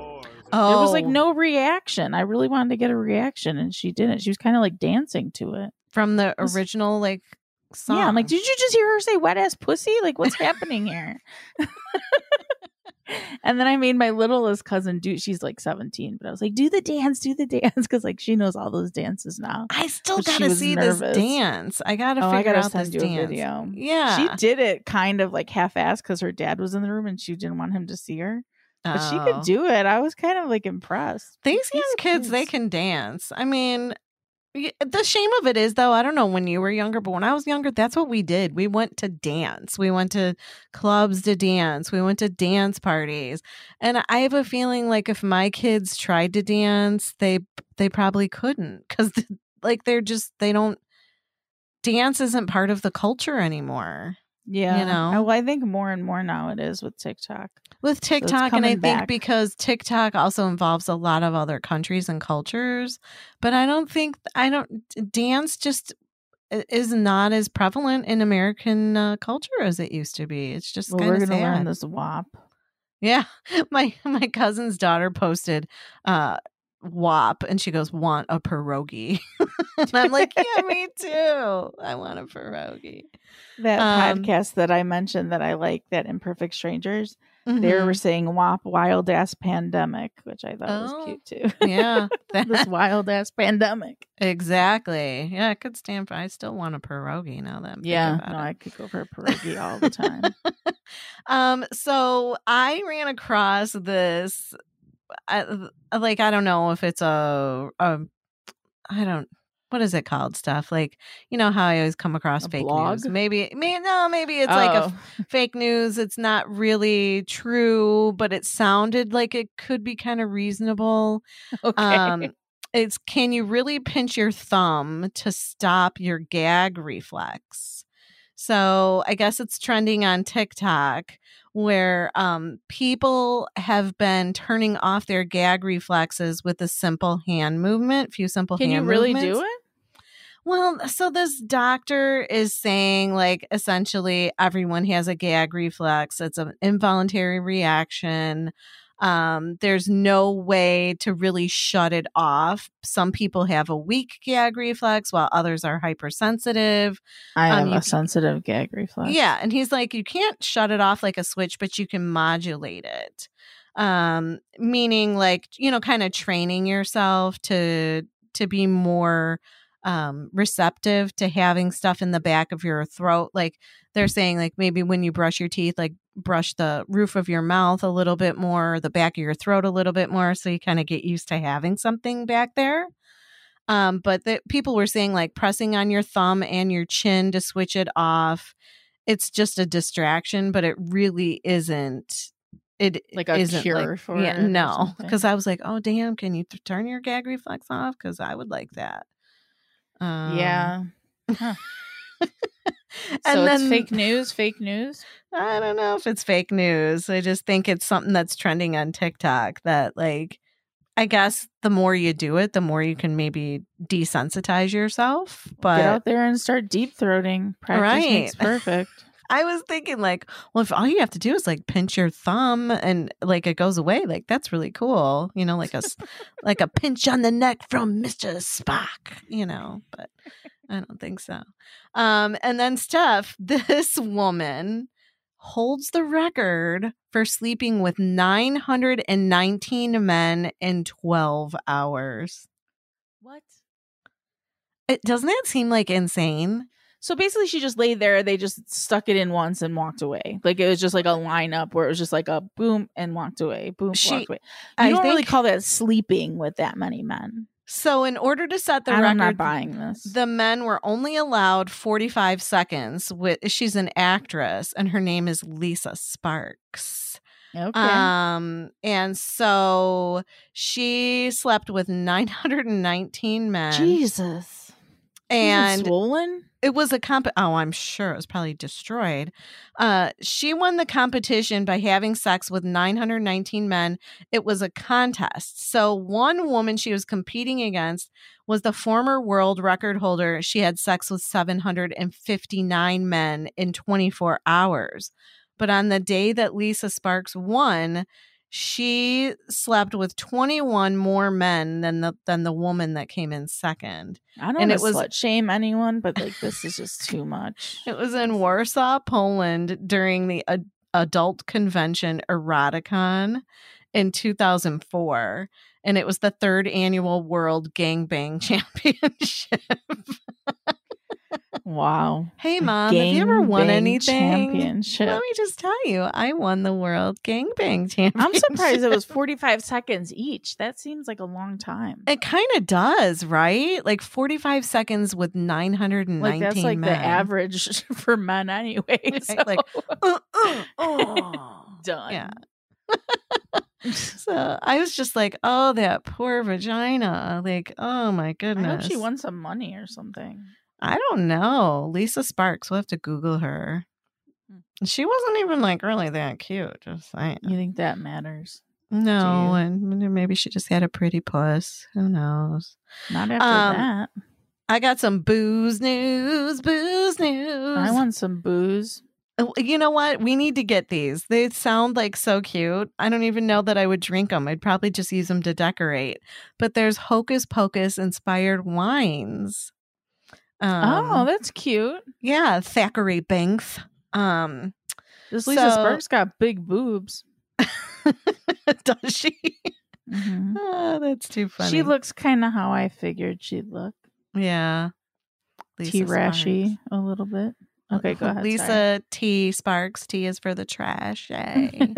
Oh, there was like no reaction. I really wanted to get a reaction, and she didn't. She was kind of like dancing to it from the it was, original like song. Yeah, I'm like, did you just hear her say "wet ass pussy"? Like, what's happening here? And then I made my littlest cousin do, she's like seventeen, but I was like, do the dance, do the dance. Because like, she knows all those dances now. I still got to see nervous. This dance. I got to oh, figure I gotta out send this you dance. A video. Yeah. She did it kind of like half-assed because her dad was in the room and she didn't want him to see her. But oh. she could do it. I was kind of like impressed. These young kids, they can dance. I mean, the shame of it is, though, I don't know when you were younger, but when I was younger, that's what we did. We went to dance. We went to clubs to dance. We went to dance parties. And I have a feeling like if my kids tried to dance, they they probably couldn't because like they're just they don't dance isn't part of the culture anymore. Yeah. You know, well, I think more and more now it is with TikTok. With TikTok, so and I think back. Because TikTok also involves a lot of other countries and cultures, but I don't think I don't dance just is not as prevalent in American uh, culture as it used to be. It's just well, kind of sad. We're going to learn this W A P. Yeah, my my cousin's daughter posted uh, W A P, and she goes, "Want a pierogi?" And I'm like, yeah, me too. I want a pierogi. That um, podcast that I mentioned that I like, that Imperfect Strangers, mm-hmm. they were saying W A P, Wild Ass Pandemic, which I thought oh, was cute too. Yeah. That... This wild ass pandemic. Exactly. Yeah, I could stand for I still want a pierogi now that I'm yeah, thinking about no, it. I could go for a pierogi all the time. um, so I ran across this, I, like, I don't know if it's a, a I don't What is it called? Stuff like, you know how I always come across a fake blog? News. Maybe, maybe no, maybe it's oh. like a f- fake news. It's not really true, but it sounded like it could be kind of reasonable. Okay. Um, it's can you really pinch your thumb to stop your gag reflex? So I guess it's trending on TikTok where um, people have been turning off their gag reflexes with a simple hand movement, few simple Can hand movements. Can you really movements. Do it? Well, so this doctor is saying, like, essentially everyone has a gag reflex. It's an involuntary reaction. Um, there's no way to really shut it off. Some people have a weak gag reflex while others are hypersensitive. I have um, a sensitive gag reflex. Yeah. And he's like, you can't shut it off like a switch, but you can modulate it. Um, meaning like, you know, kind of training yourself to, to be more, um, receptive to having stuff in the back of your throat. Like they're saying, like maybe when you brush your teeth, like brush the roof of your mouth a little bit more, the back of your throat a little bit more. So you kind of get used to having something back there. Um, but the people were saying like pressing on your thumb and your chin to switch it off. It's just a distraction, but it really isn't it like a isn't cure like, for yeah, it no, because I was like, oh damn, can you th- turn your gag reflex off? Because I would like that. Um, yeah. Huh. And so then, it's fake news, fake news? I don't know if it's fake news. I just think it's something that's trending on TikTok that, like, I guess the more you do it, the more you can maybe desensitize yourself. But get out there and start deep throating. Practice right. makes perfect. I was thinking, like, well, if all you have to do is, like, pinch your thumb and, like, it goes away, like, that's really cool. You know, like a, like a pinch on the neck from Mister Spock, you know, but I don't think so. Um, and then Steph, this woman holds the record for sleeping with nine hundred nineteen men in twelve hours. What? It, doesn't that seem, like, insane? So basically she just laid there. They just stuck it in once and walked away. Like, it was just like a lineup where it was just like a boom and walked away. Boom, she, walked away. You I don't think, really call that sleeping with that many men. So in order to set the I'm record, not buying this. The men were only allowed forty-five seconds. With, she's an actress and her name is Lisa Sparks. Okay. Um, and so she slept with nine hundred nineteen men. Jesus. And swollen? It was a comp. Oh, I'm sure it was probably destroyed. Uh, she won the competition by having sex with nine hundred nineteen men. It was a contest. So one woman she was competing against was the former world record holder. She had sex with seven hundred fifty-nine men in twenty-four hours. But on the day that Lisa Sparks won, she slept with twenty-one more men than the than the woman that came in second. I don't want to slut shame anyone, but, like, this is just too much. It was in Warsaw, Poland, during the ad- adult convention Eroticon in two thousand four, and it was the third annual World Gangbang Championship. Wow. Hey, Mom, gang, have you ever won anything? Championship. Let me just tell you, I won the World Gangbang Championship. I'm surprised it was forty-five seconds each. That seems like a long time. It kind of does, right? Like forty-five seconds with nine hundred nineteen men. Like, that's like men. The average for men anyway. Right? So. Like, uh, uh, oh. Done. Yeah. So I was just like, oh, that poor vagina. Like, oh my goodness. I hope she won some money or something. I don't know. Lisa Sparks. We'll have to Google her. She wasn't even, like, really that cute. Just saying. You think that matters? No. And maybe she just had a pretty puss. Who knows? Not after um, that. I got some booze news. Booze news. I want some booze. You know what? We need to get these. They sound, like, so cute. I don't even know that I would drink them. I'd probably just use them to decorate. But there's Hocus Pocus inspired wines. Um, oh, that's cute. Yeah, Thackeray Banks. Um, this Lisa so, Sparks got big boobs. Does she? Mm-hmm. Oh, that's too funny. She looks kind of how I figured she'd look. Yeah. T rashy a little bit. Okay, go ahead. Lisa sorry. T Sparks. T is for the trash. Yay.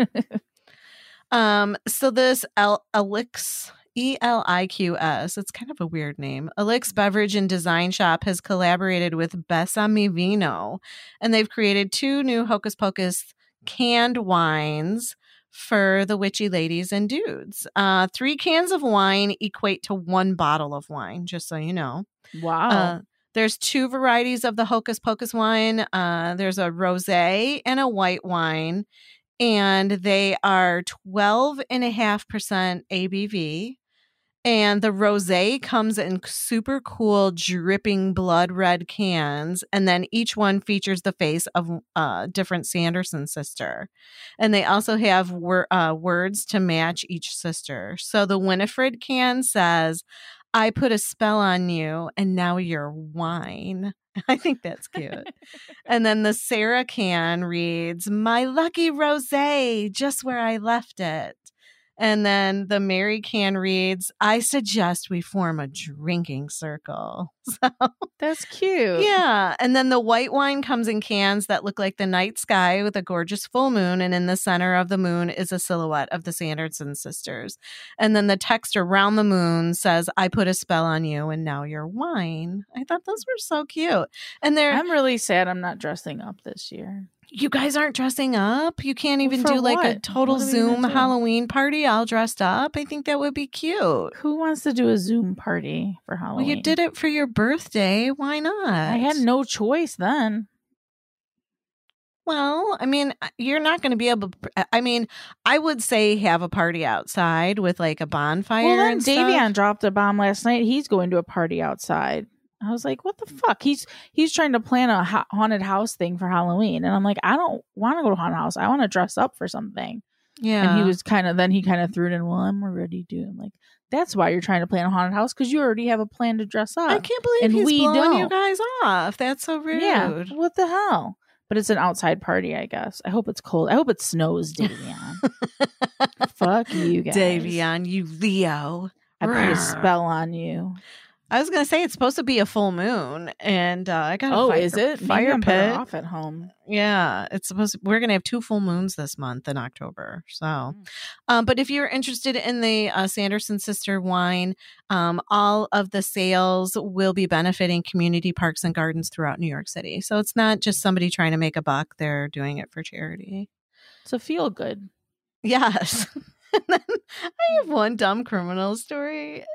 um. So this El- Elix. E L I Q S. It's kind of a weird name. Elix Beverage and Design Shop has collaborated with Besame Vino, and they've created two new Hocus Pocus canned wines for the witchy ladies and dudes. Uh, three cans of wine equate to one bottle of wine, just so you know. Wow. Uh, there's two varieties of the Hocus Pocus wine. Uh, there's a rosé and a white wine, and they are twelve point five percent A B V. And the rosé comes in super cool, dripping blood red cans. And then each one features the face of a uh, different Sanderson sister. And they also have wor- uh, words to match each sister. So the Winifred can says, I put a spell on you and now you're wine. I think that's cute. And then the Sarah can reads, my lucky rosé, just where I left it. And then the Mary can reads, I suggest we form a drinking circle. So that's cute. Yeah. And then the white wine comes in cans that look like the night sky with a gorgeous full moon. And in the center of the moon is a silhouette of the Sanderson sisters. And then the text around the moon says, I put a spell on you and now you're wine. I thought those were so cute. And they're I'm really sad I'm not dressing up this year. you guys aren't dressing up. You can't even For do like what? a total Zoom Halloween party all dressed up. I think that would be cute. Who wants to do a Zoom party for Halloween? Well, you did it for your birthday. Why not? I had no choice then. Well, I mean, you're not going to be able to, I mean, I would say have a party outside with like a bonfire. Well, then and Davion stuff. dropped a bomb last night. He's going to a party outside. I was like, what the fuck? He's he's trying to plan a ha- haunted house thing for Halloween. And I'm like, I don't want to go to haunted house. I want to dress up for something. Yeah. And he was kind of, then he kind of threw it in, well, I'm already doing like, that's why you're trying to plan a haunted house. Because you already have a plan to dress up. I can't believe and he's we blowing don't. you guys off. That's so rude. Yeah, what the hell? But it's an outside party, I guess. I hope it's cold. I hope it snows, Davion. Fuck you guys. Davion, you Leo. I put a spell on you. I was going to say it's supposed to be a full moon, and uh, I got a oh, fire, is it? fire pit. Put off at home. Yeah, it's supposed to, we're going to have two full moons this month in October. So, mm. um, but if you're interested in the uh, Sanderson sister wine, um, all of the sales will be benefiting community parks and gardens throughout New York City. So it's not just somebody trying to make a buck. They're doing it for charity. So feel good. Yes. And then I have one dumb criminal story.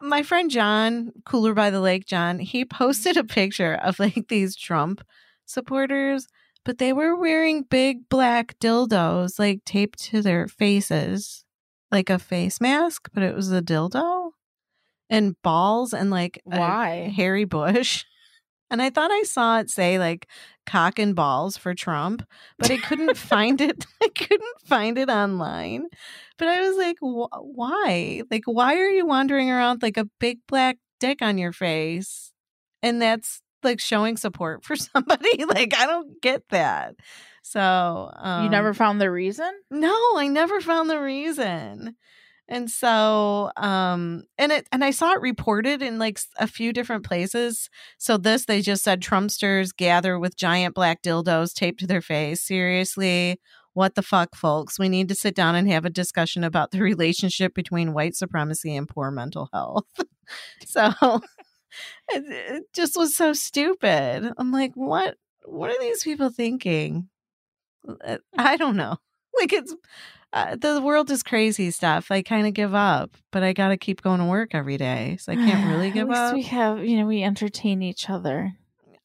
My friend John, Cooler by the Lake John, he posted a picture of like these Trump supporters, but they were wearing big black dildos like taped to their faces, like a face mask, but it was a dildo and balls and like Why? a hairy bush. And I thought I saw it say like cock and balls for Trump, but I couldn't find it. I couldn't find it online. But I was like, wh- why? Like, why are you wandering around like a big black dick on your face? And that's like showing support for somebody. Like, I don't get that. So um, you never found the reason? No, I never found the reason. And so, um, and it, and I saw it reported in like a few different places. So this, they just said Trumpsters gather with giant black dildos taped to their face. Seriously, what the fuck, folks? We need to sit down and have a discussion about the relationship between white supremacy and poor mental health. So it, it just was so stupid. I'm like, what, what are these people thinking? I don't know. Like it's, Uh, the world is crazy stuff. I kind of give up, but I got to keep going to work every day. So I can't really give up. At least we have, you know, we entertain each other.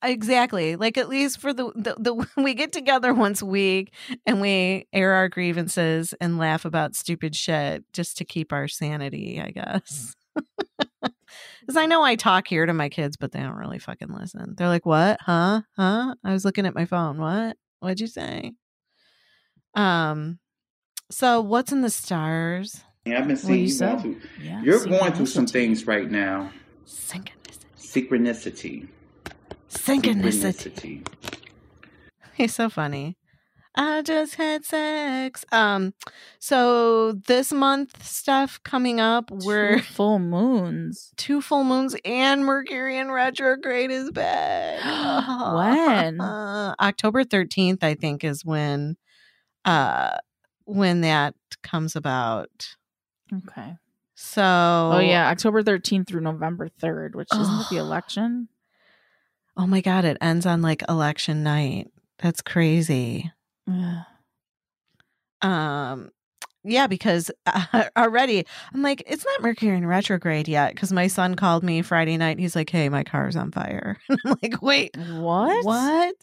Exactly. Like at least for the, the, the, we get together once a week and we air our grievances and laugh about stupid shit just to keep our sanity, I guess. Because I know I talk here to my kids, but they don't really fucking listen. They're like, what? Huh? Huh? I was looking at my phone. What? What'd you say? Um, So what's in the stars? I've been seeing you, you go through. Yeah, You're going through some things right now. Synchronicity. Synchronicity. Synchronicity. He's so funny. I just had sex. Um, so this month stuff coming up were two full moons. Two full moons and Mercury in retrograde is back. When? Uh, October thirteenth, I think, is when uh when that comes about. Okay. So oh yeah, October thirteenth through November third, which isn't oh, the election. Oh my god, it ends on like election night. That's crazy. Yeah. Um yeah, because uh, already I'm like, it's not Mercury in retrograde yet, cuz my son called me Friday night. He's like, "Hey, my car's on fire." And I'm like, "Wait, what? What?"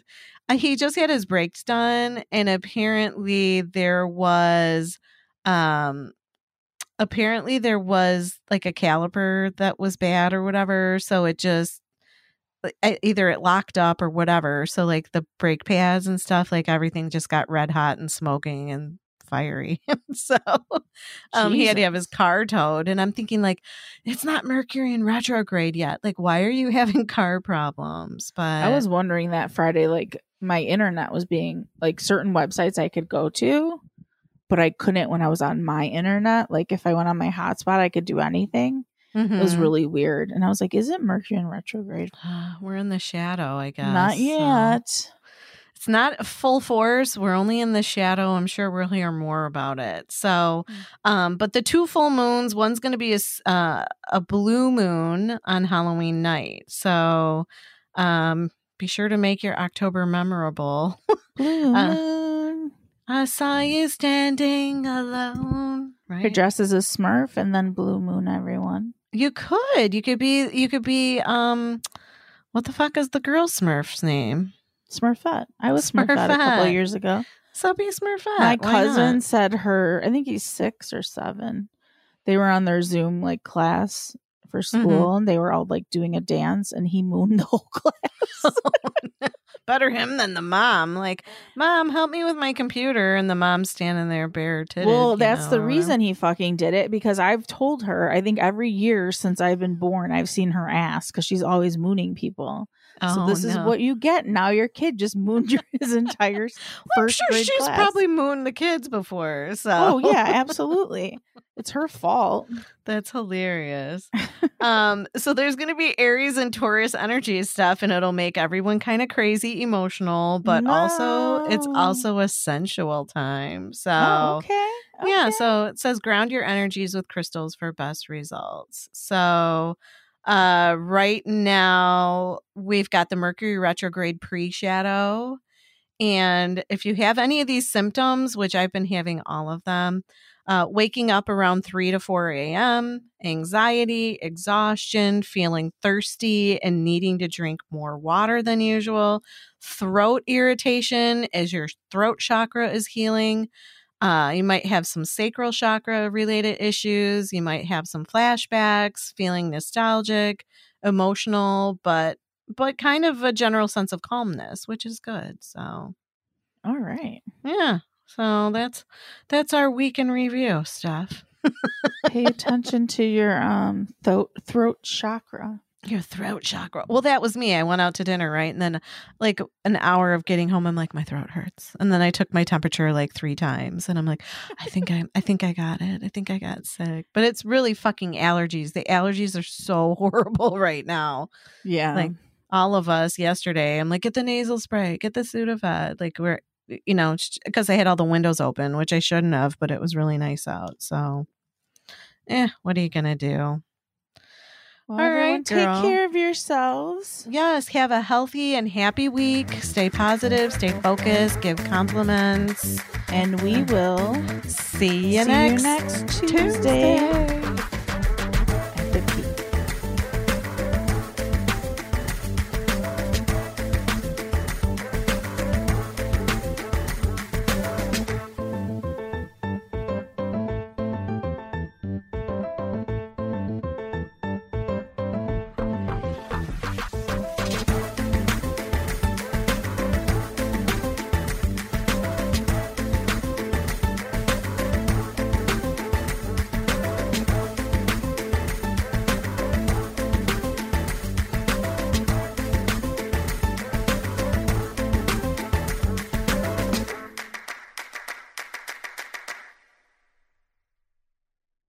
He just had his brakes done, and apparently there was, um, apparently there was like a caliper that was bad or whatever. So it just either it locked up or whatever. So like the brake pads and stuff, like everything just got red hot and smoking and fiery. So um, he had to have his car towed. And I'm thinking like, it's not Mercury in retrograde yet. Like, why are you having car problems? But I was wondering that Friday, like, my internet was being like certain websites I could go to, but I couldn't when I was on my internet. Like if I went on my hotspot, I could do anything. Mm-hmm. It was really weird. And I was like, is it Mercury in retrograde? We're in the shadow, I guess. Not yet. So it's not full force. We're only in the shadow. I'm sure we'll hear more about it. So, um, but the two full moons, one's going to be a, uh, a blue moon on Halloween night. So, um, Be sure to make your October memorable. uh, I saw you standing alone. Right? Her dress is a Smurf, and then Blue Moon, everyone. You could. You could be. You could be. Um, what the fuck is the girl Smurf's name? Smurfette. I was Smurfette, Smurfette a couple of years ago. So be Smurfette. My cousin said her. I think he's six or seven. They were on their Zoom like class for school, mm-hmm. and they were all like doing a dance, and he mooned the whole class. Better him than the mom. Like, mom, help me with my computer, and the mom's standing there bare-titted. Well, that's know. the reason he fucking did it, because I've told her, I think every year since I've been born, I've seen her ass, because she's always mooning people. Oh, so this no. is what you get. Now your kid just mooned your, his entire well, first I'm sure grade she's class. Probably mooned the kids before. So. Oh, yeah, absolutely. It's her fault. That's hilarious. um, so there's going to be Aries and Taurus energy stuff, and it'll make everyone kind of crazy, emotional, but no. also it's also a sensual time. So oh, okay. okay. Yeah. So it says ground your energies with crystals for best results. So... Uh, right now we've got the Mercury retrograde pre-shadow, and if you have any of these symptoms, which I've been having all of them, uh, waking up around three to four a.m., anxiety, exhaustion, feeling thirsty and needing to drink more water than usual, throat irritation as your throat chakra is healing. Uh, you might have some sacral chakra related issues. You might have some flashbacks, feeling nostalgic, emotional, but but kind of a general sense of calmness, which is good. So, all right, yeah. So that's that's our week in review stuff. Pay attention to your um throat throat chakra. Your throat chakra. Well, that was me. I went out to dinner, right? And then like an hour of getting home, I'm like, my throat hurts. And then I took my temperature like three times. And I'm like, I think I I think I got it. I think I got sick. But it's really fucking allergies. The allergies are so horrible right now. Yeah. Like all of us yesterday, I'm like, get the nasal spray, get the Sudafed. Like we're, you know, because I had all the windows open, which I shouldn't have, but it was really nice out. So, eh, what are you going to do? Well, all right, take girl. care of yourselves. Yes, have a healthy and happy week. Stay positive, stay focused, give compliments. And we will see you, see next, you next Tuesday. Tuesday.